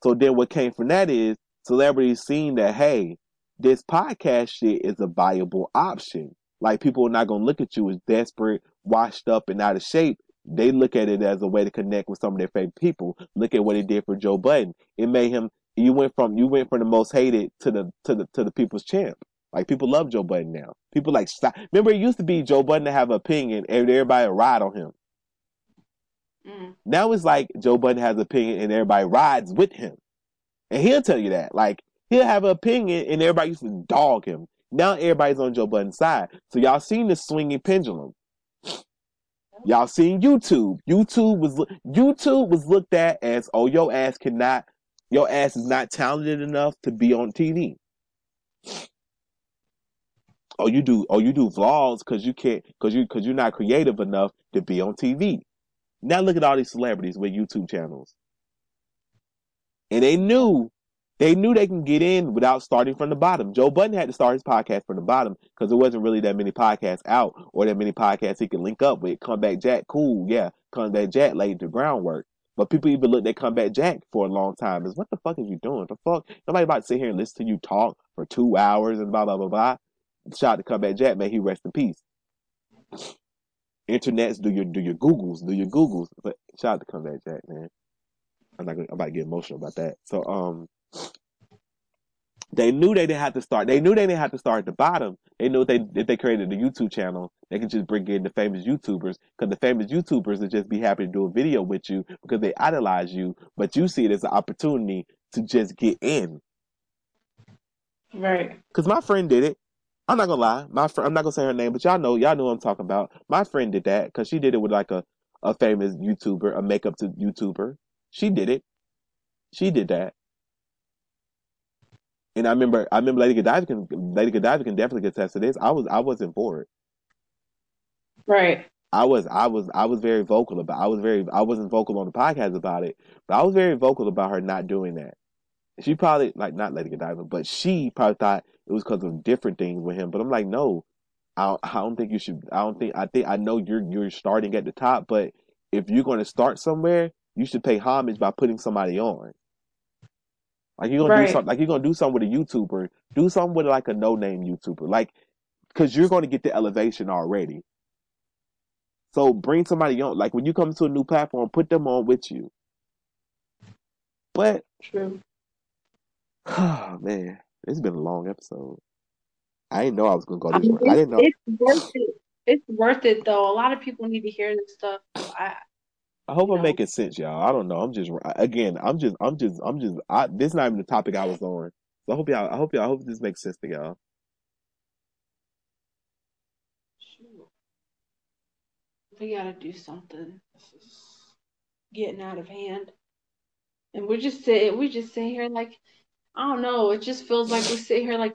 So then what came from that is celebrities seeing that, hey, this podcast shit is a viable option. Like, people are not going to look at you as desperate, washed up, and out of shape. They look at it as a way to connect with some of their favorite people. Look at what it did for Joe Budden. It made him, you went from the most hated to the people's champ. Like, people love Joe Budden now. People like, stop. Remember, it used to be Joe Budden to have an opinion and everybody would ride on him. Mm. Now it's like Joe Budden has an opinion and everybody rides with him. And he'll tell you that. Like, he'll have an opinion and everybody used to dog him. Now everybody's on Joe Budden's side. So y'all seen the swinging pendulum. Y'all seen YouTube. YouTube was looked at as, oh, your ass is not talented enough to be on TV. Oh, you do vlogs because you're not creative enough to be on TV. Now look at all these celebrities with YouTube channels. And they knew they can get in without starting from the bottom. Joe Budden had to start his podcast from the bottom because there wasn't really that many podcasts out or that many podcasts he could link up with. Comeback Jack, cool, yeah. Comeback Jack laid the groundwork. But people even looked at Comeback Jack for a long time. What the fuck is you doing? What the fuck? Nobody about to sit here and listen to you talk for 2 hours and blah, blah, blah, blah. Shout out to Comeback Jack, may he rest in peace. Internets, do your Googles. But shout out to Comeback Jack, man. I'm about to get emotional about that. So, they knew they didn't have to start. They knew they didn't have to start at the bottom. They knew if they created a YouTube channel, they could just bring in the famous YouTubers because the famous YouTubers would just be happy to do a video with you because they idolize you. But you see it as an opportunity to just get in. Right. Because my friend did it. I'm not gonna lie, I'm not gonna say her name, but y'all know what I'm talking about. My friend did that because she did it with like a famous YouTuber, a makeup to YouTuber. She did it. She did that. And I remember Lady Godiva can definitely attest to this. I wasn't bored. Right. I wasn't vocal on the podcast about it, but I was very vocal about her not doing that. She probably, like, not Lady Godiva, but she probably thought it was because of different things with him. But I'm like, no, I don't think you should. I know you're starting at the top, but if you're going to start somewhere, you should pay homage by putting somebody on. Like, you're gonna do something. Like, you're gonna do something with a YouTuber. Do something with like a no-name YouTuber. Like, because you're going to get the elevation already. So bring somebody on. Like, when you come to a new platform, put them on with you. But true. Oh man, it's been a long episode. I didn't know I was going to go this far. I didn't know. It's worth it. It's worth it, though. A lot of people need to hear this stuff. I hope I'm making sense, y'all. I don't know. I'm just, this is not even the topic I was on. So I hope this makes sense to y'all. Sure. We got to do something. This is getting out of hand. And we just sit here like, I don't know. It just feels like we sit here like,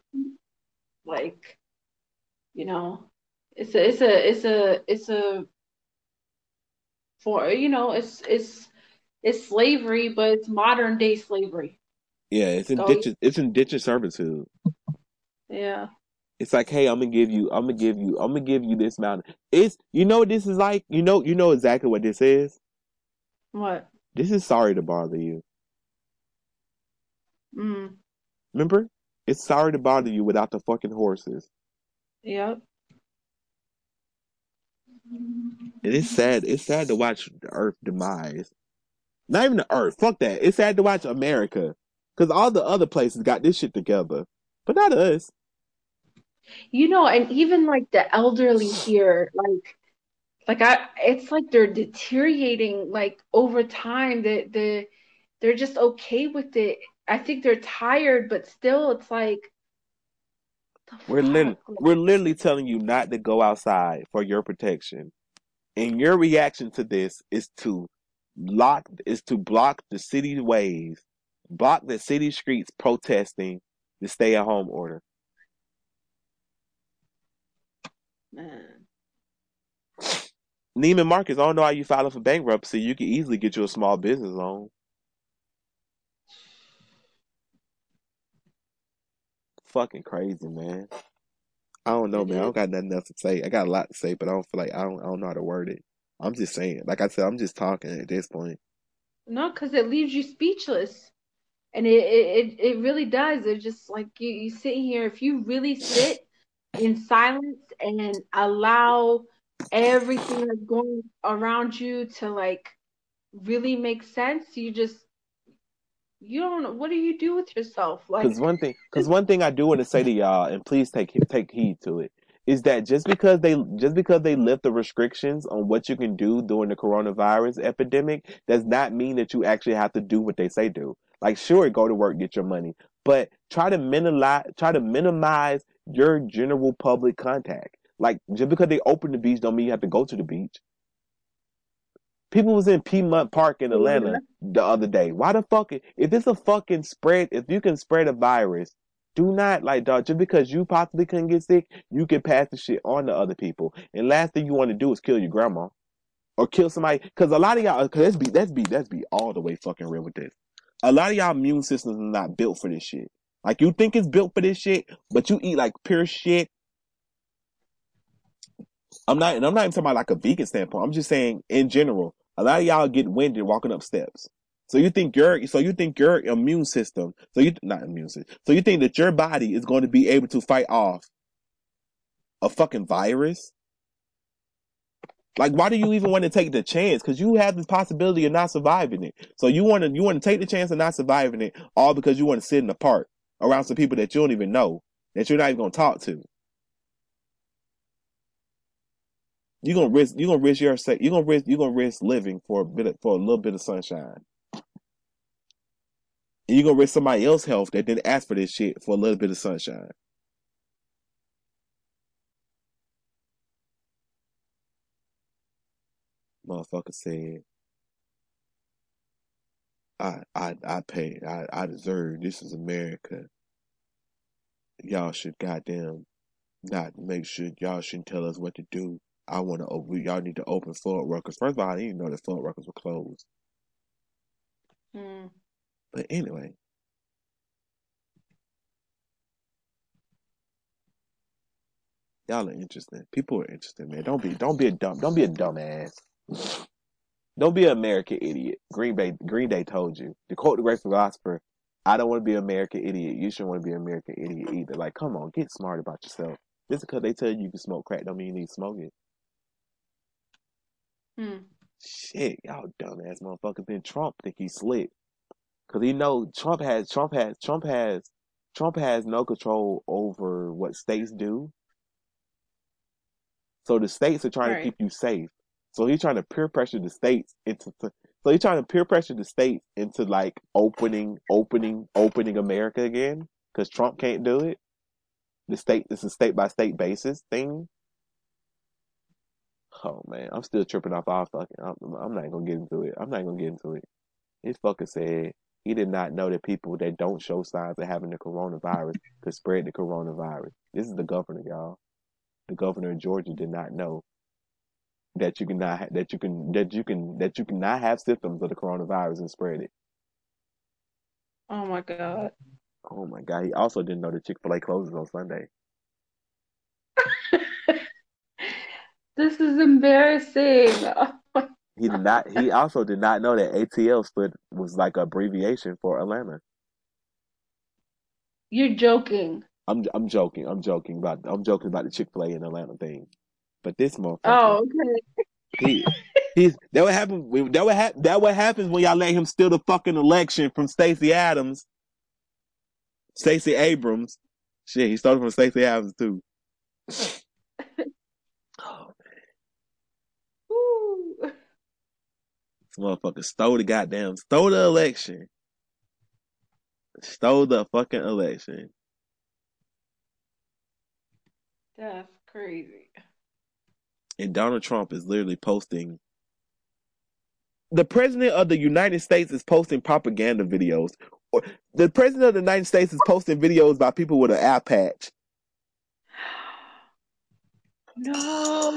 you know, it's slavery, but it's modern day slavery. Yeah, it's indentured servitude. Yeah. It's like, hey, I'm gonna give you this mountain. It's, you know what this is like? You know exactly what this is? What? This is Sorry to Bother You. Mm. Remember? It's Sorry to Bother You without the fucking horses. Yep. And it's sad. It's sad to watch the Earth demise. Not even the Earth. Fuck that. It's sad to watch America, because all the other places got this shit together, but not us. You know, and even like the elderly here, it's like they're deteriorating like over time. They're just okay with it. I think they're tired, but still, it's like. We're literally telling you not to go outside for your protection, and your reaction to this is to block the city ways, block the city streets, protesting the stay-at-home order. Man, Neiman Marcus, I don't know how you filing for bankruptcy. You can easily get you a small business loan. Fucking crazy, man. I don't know, man. I don't got nothing else to say. I got a lot to say, but I don't feel like I don't know how to word it. I'm just saying, like I said, I'm just talking at this point. No, because it leaves you speechless, and it really does. It's just like you sit here. If you really sit in silence and allow everything that's going around you to like really make sense, you don't know. What do you do with yourself? Like, because one thing I do want to say to y'all, and please take heed to it, is that just because they lift the restrictions on what you can do during the coronavirus epidemic does not mean that you actually have to do what they say do. Like, sure, go to work, get your money, but try to minimize your general public contact. Like, just because they open the beach don't mean you have to go to the beach. People was in Piedmont Park in Atlanta the other day. Why the fuck? If it's a fucking spread, if you can spread a virus, do not, like, dog, just because you possibly couldn't get sick, you can pass the shit on to other people. And last thing you want to do is kill your grandma or kill somebody. Because a lot of y'all, because let's be all the way fucking real with this. A lot of y'all immune systems are not built for this shit. Like, you think it's built for this shit, but you eat like pure shit. I'm not even talking about like a vegan standpoint. I'm just saying in general, a lot of y'all get winded walking up steps. So you think that your body is going to be able to fight off a fucking virus? Like, why do you even want to take the chance? Because you have this possibility of not surviving it. So you want to take the chance of not surviving it, all because you want to sit in the park around some people that you don't even know, that you're not even going to talk to. You're gonna risk living for a little bit of sunshine. And you're gonna risk somebody else's health that didn't ask for this shit for a little bit of sunshine. Motherfucker said, I deserve, this is America. Y'all should goddamn not make sure, y'all shouldn't tell us what to do. I want to open. Y'all need to open Ford Ruckers. First of all, I didn't even know that Ford Ruckers were closed. Mm. But anyway, y'all are interesting. People are interesting, man. Don't be a dumbass. Don't be an American idiot. Green Day told you. To quote the great philosopher, "I don't want to be an American idiot. You shouldn't want to be an American idiot either." Like, come on, get smart about yourself. Just because they tell you can smoke crack, don't mean you need to smoke it. Shit, y'all dumbass motherfuckers. Then Trump think he's slick, cause he know Trump has Trump has no control over what states do. So the states are trying to keep you safe. So he's trying to peer pressure the states into. So he's trying to peer pressure the states into like opening America again because Trump can't do it. It's a state by state basis thing. Oh man, I'm still tripping off all fucking. I'm not gonna get into it. He fucking said he did not know that people that don't show signs of having the coronavirus could spread the coronavirus. This is the governor, y'all. The governor of Georgia did not know that you cannot have symptoms of the coronavirus and spread it. Oh my god. Oh my god. He also didn't know that Chipotle closes on Sunday. This is embarrassing. He also did not know that ATL stood was like an abbreviation for Atlanta. You're joking. I'm joking about the Chick-fil-A in Atlanta thing. But this motherfucker. Oh, okay. That what happens when y'all let him steal the fucking election from Stacey Abrams. Shit, he started from Stacey Adams too. Oh man. Ooh. This motherfucker stole the fucking election. That's crazy. And Donald Trump is literally posting. The president of the United States is posting propaganda videos. Or the president of the United States is posting videos by people with an eye patch. No.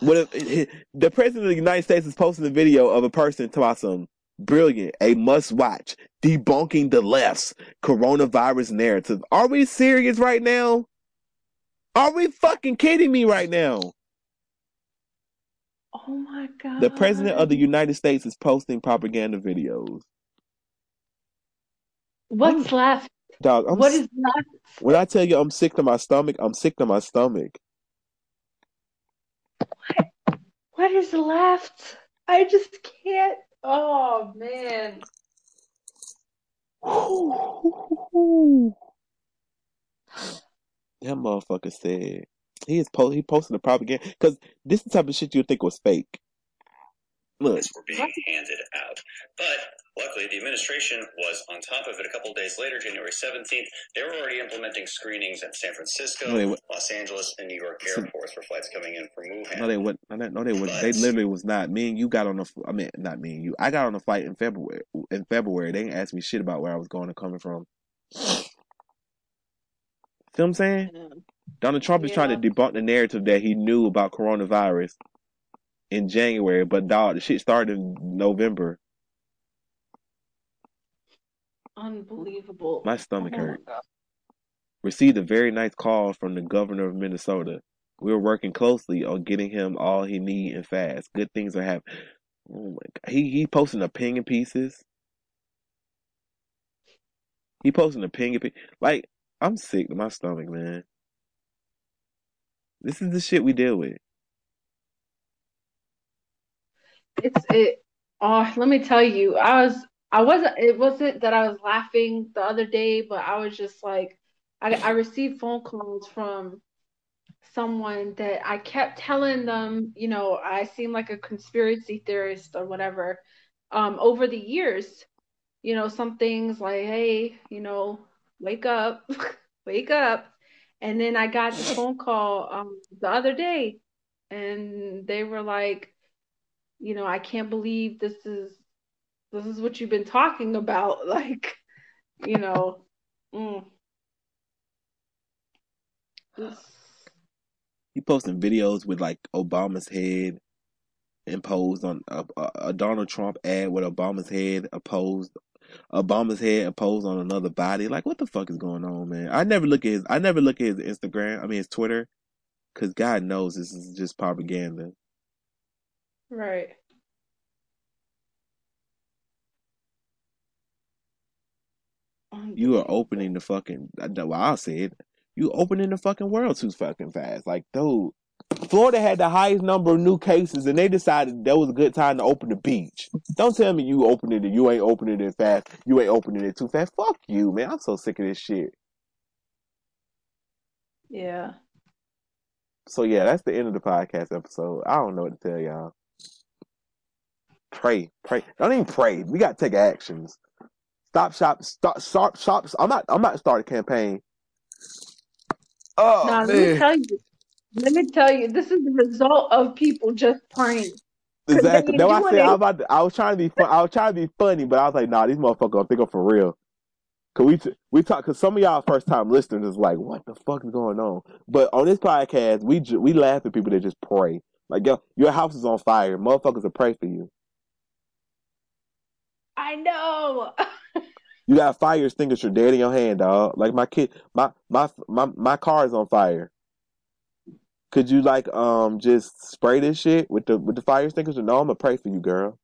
The president of the United States is posting a video of a person to some brilliant, a must-watch, debunking the left's coronavirus narrative. Are we serious right now? Are we fucking kidding me right now? Oh my god. The president of the United States is posting propaganda videos. What's left? Dog, what is left? When I tell you I'm sick to my stomach, I'm sick to my stomach. What is left? I just can't. Oh man. That motherfucker said he posted the propaganda because this is the type of shit you would think was fake. Look, were being handed out, but luckily the administration was on top of it. A couple of days later, January 17th, they were already implementing screenings at San Francisco, Los Angeles, and New York airports for flights coming in from Wuhan. No, they wouldn't. No, they wouldn't. But they literally was not. Me and you got on I mean, not me and you. I got on a flight in February. They didn't ask me shit about where I was going or coming from. See what I'm saying? Donald Trump is trying to debunk the narrative that he knew about coronavirus in January, but dog, the shit started in November. Unbelievable. My stomach hurt. My received a very nice call from the governor of Minnesota. We were working closely on getting him all he need and fast. Good things are happening. Oh my god. He posting opinion pieces. Like, I'm sick to my stomach, man. This is the shit we deal with. Let me tell you, it wasn't that I was laughing the other day, but I was just like, I received phone calls from someone that I kept telling them, you know, I seem like a conspiracy theorist or whatever, over the years, you know, some things like, hey, you know, wake up. And then I got this phone call the other day, and they were like, you know, I can't believe this is what you've been talking about. Like, you know, He posting videos with like Obama's head imposed on a Donald Trump ad with Obama's head opposed on another body. Like, what the fuck is going on, man? I never look at his Instagram. I mean, his Twitter, because God knows this is just propaganda. Right. You are opening the fucking. Well, I'll say it. You opening the fucking world too fucking fast. Like, dude, Florida had the highest number of new cases, and they decided that was a good time to open the beach. Don't tell me you opened it and you ain't opening it fast. You ain't opening it too fast. Fuck you, man. I'm so sick of this shit. Yeah. So yeah, that's the end of the podcast episode. I don't know what to tell y'all. Pray. Don't even pray. We gotta take actions. Stop shops. I'm not starting a campaign. Oh, now, man. Let me tell you, this is the result of people just praying. Exactly. That's why I said I was trying to be funny, but I was like, nah, these motherfuckers gonna think I'm for real. Cause we talk. Cause some of y'all first time listeners is like, what the fuck is going on? But on this podcast, we laugh at people that just pray. Like, yo, your house is on fire. Motherfuckers will pray for you. I know. You got a fire extinguisher dead in your hand, dog. Like my car is on fire. Could you like just spray this shit with the fire extinguisher? No, I'm gonna pray for you, girl.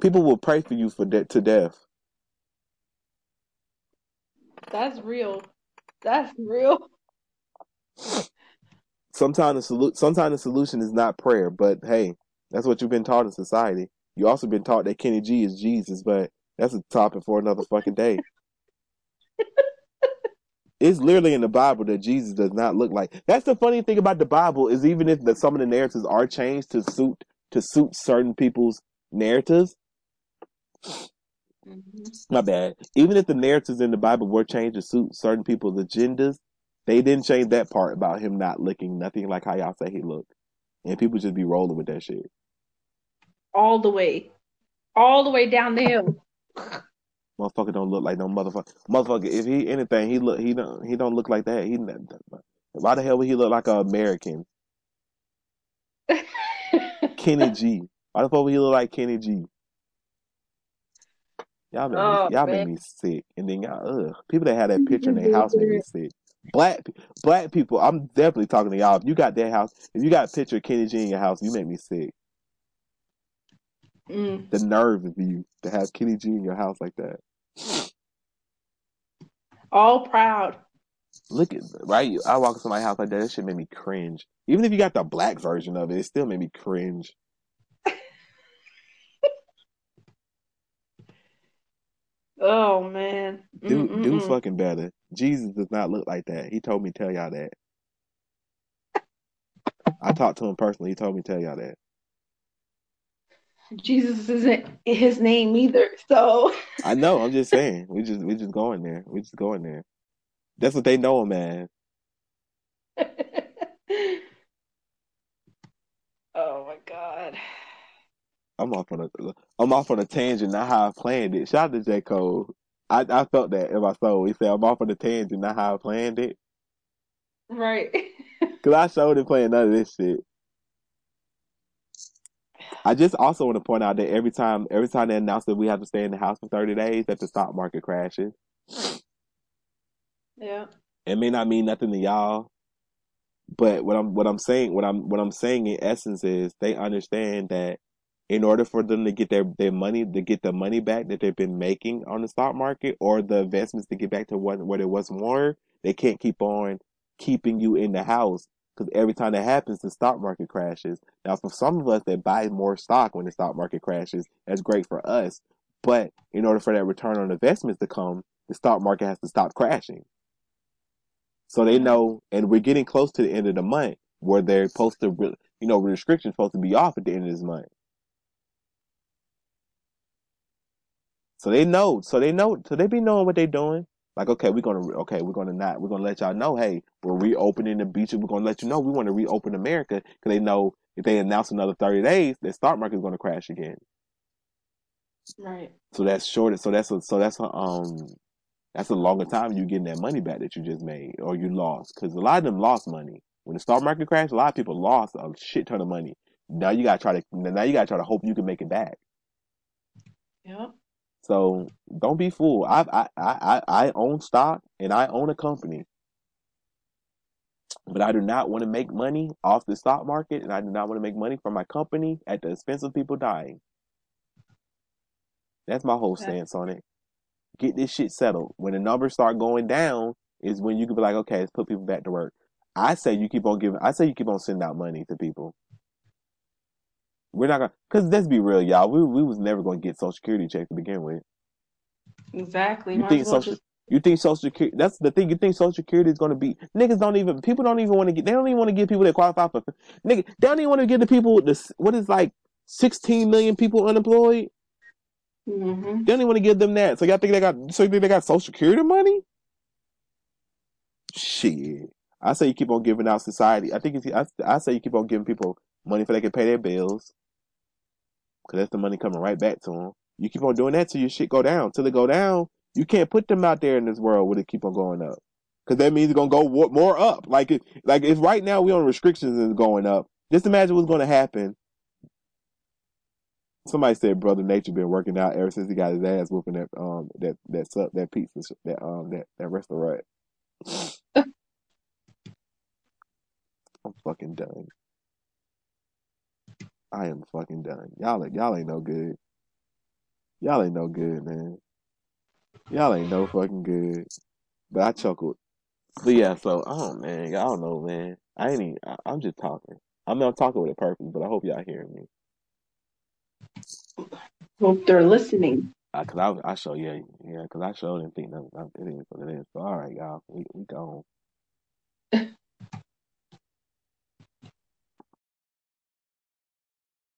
People will pray for you to death. That's real. Sometimes the solution is not prayer, but hey, that's what you've been taught in society. You also been taught that Kenny G is Jesus, but that's a topic for another fucking day. It's literally in the Bible that Jesus does not look like. That's the funny thing about the Bible is even if some of the narratives are changed to suit certain people's narratives. Mm-hmm. My bad. Even if the narratives in the Bible were changed to suit certain people's agendas, they didn't change that part about him not looking nothing like how y'all say he looked. And people just be rolling with that shit. All the way down the hill. Motherfucker don't look like no motherfucker. Motherfucker, if he anything, he don't look like that. Why the hell would he look like an American? Kenny G. Why the fuck would he look like Kenny G? Y'all make me sick. And then y'all, people that have that picture in their house make me sick. Black people, I'm definitely talking to y'all. If you got that house, if you got a picture of Kenny G in your house, you make me sick. Mm. The nerve of you to have Kenny G in your house like that. All proud. Look at right. I walk into somebody's house like that. That shit made me cringe. Even if you got the black version of it, it still made me cringe. Oh man, do fucking better. Jesus does not look like that. He told me to tell y'all that. I talked to him personally. He told me to tell y'all that. Jesus isn't his name either, so I know. I'm just saying, we just going there. We just going there. That's what they know him as. Oh my God! I'm off on a tangent. Not how I planned it. Shout out to J. Cole. I felt that in my soul. He said, "I'm off on a tangent. Not how I planned it." Right. Because I sure didn't plan none of this shit. I just also want to point out that every time they announce that we have to stay in the house for 30 days, that the stock market crashes. Yeah, it may not mean nothing to y'all, but what I'm saying in essence is they understand that in order for them to get the money back that they've been making on the stock market or the investments to get back to what it was more, they can't keep on keeping you in the house. Because every time that happens, the stock market crashes. Now, for some of us that buy more stock when the stock market crashes, that's great for us. But in order for that return on investments to come, the stock market has to stop crashing. So they know, and we're getting close to the end of the month where they're supposed to, restrictions supposed to be off at the end of this month. So they be knowing what they're doing. Like, we're gonna let y'all know, hey, we're reopening the beach. We're gonna let you know we want to reopen America because they know if they announce another 30 days, the stock market is gonna crash again. Right. So that's shorter. So that's a longer time you getting that money back that you just made or you lost because a lot of them lost money when the stock market crashed. A lot of people lost a shit ton of money. Now you gotta try to hope you can make it back. Yep. So don't be fooled. I own stock and I own a company, but I do not want to make money off the stock market, and I do not want to make money from my company at the expense of people dying. That's my whole stance on it. Get this shit settled. When the numbers start going down, is when you can be like, okay, let's put people back to work. I say you keep on sending out money to people. We're not gonna, cause let's be real, y'all. We was never gonna get Social Security checks to begin with. Exactly. You think well social? Just... You think Social Security, that's the thing. You think Social Security is going to be, niggas don't even, people don't even want to get, they don't even want to give people that qualify for, nigga, they don't even want to give the people, this, what is like 16 million people unemployed? Mm-hmm. They don't even want to give them that. So y'all think they got, so you think they got Social Security money? Shit. I say you keep on giving out society. I think it's, I say you keep on giving people money so they can pay their bills. Cause that's the money coming right back to them. You keep on doing that till your shit go down. Till it go down, you can't put them out there in this world where it keep on going up, because that means it's gonna go more up. Like if right now we on restrictions and it's going up, just imagine what's gonna happen. Somebody said Brother Nature been working out ever since he got his ass whooping that that pizza that restaurant. I'm fucking done. I am fucking done. Y'all ain't no good. Y'all ain't no good, man. Y'all ain't no fucking good. But I chuckled. But yeah, so, oh man, y'all don't know, man. I'm just talking. I mean, I'm talking with a purpose, but I hope y'all hearing me. Hope they're listening. Because I showed didn't think nothing. So all right, y'all, we gone.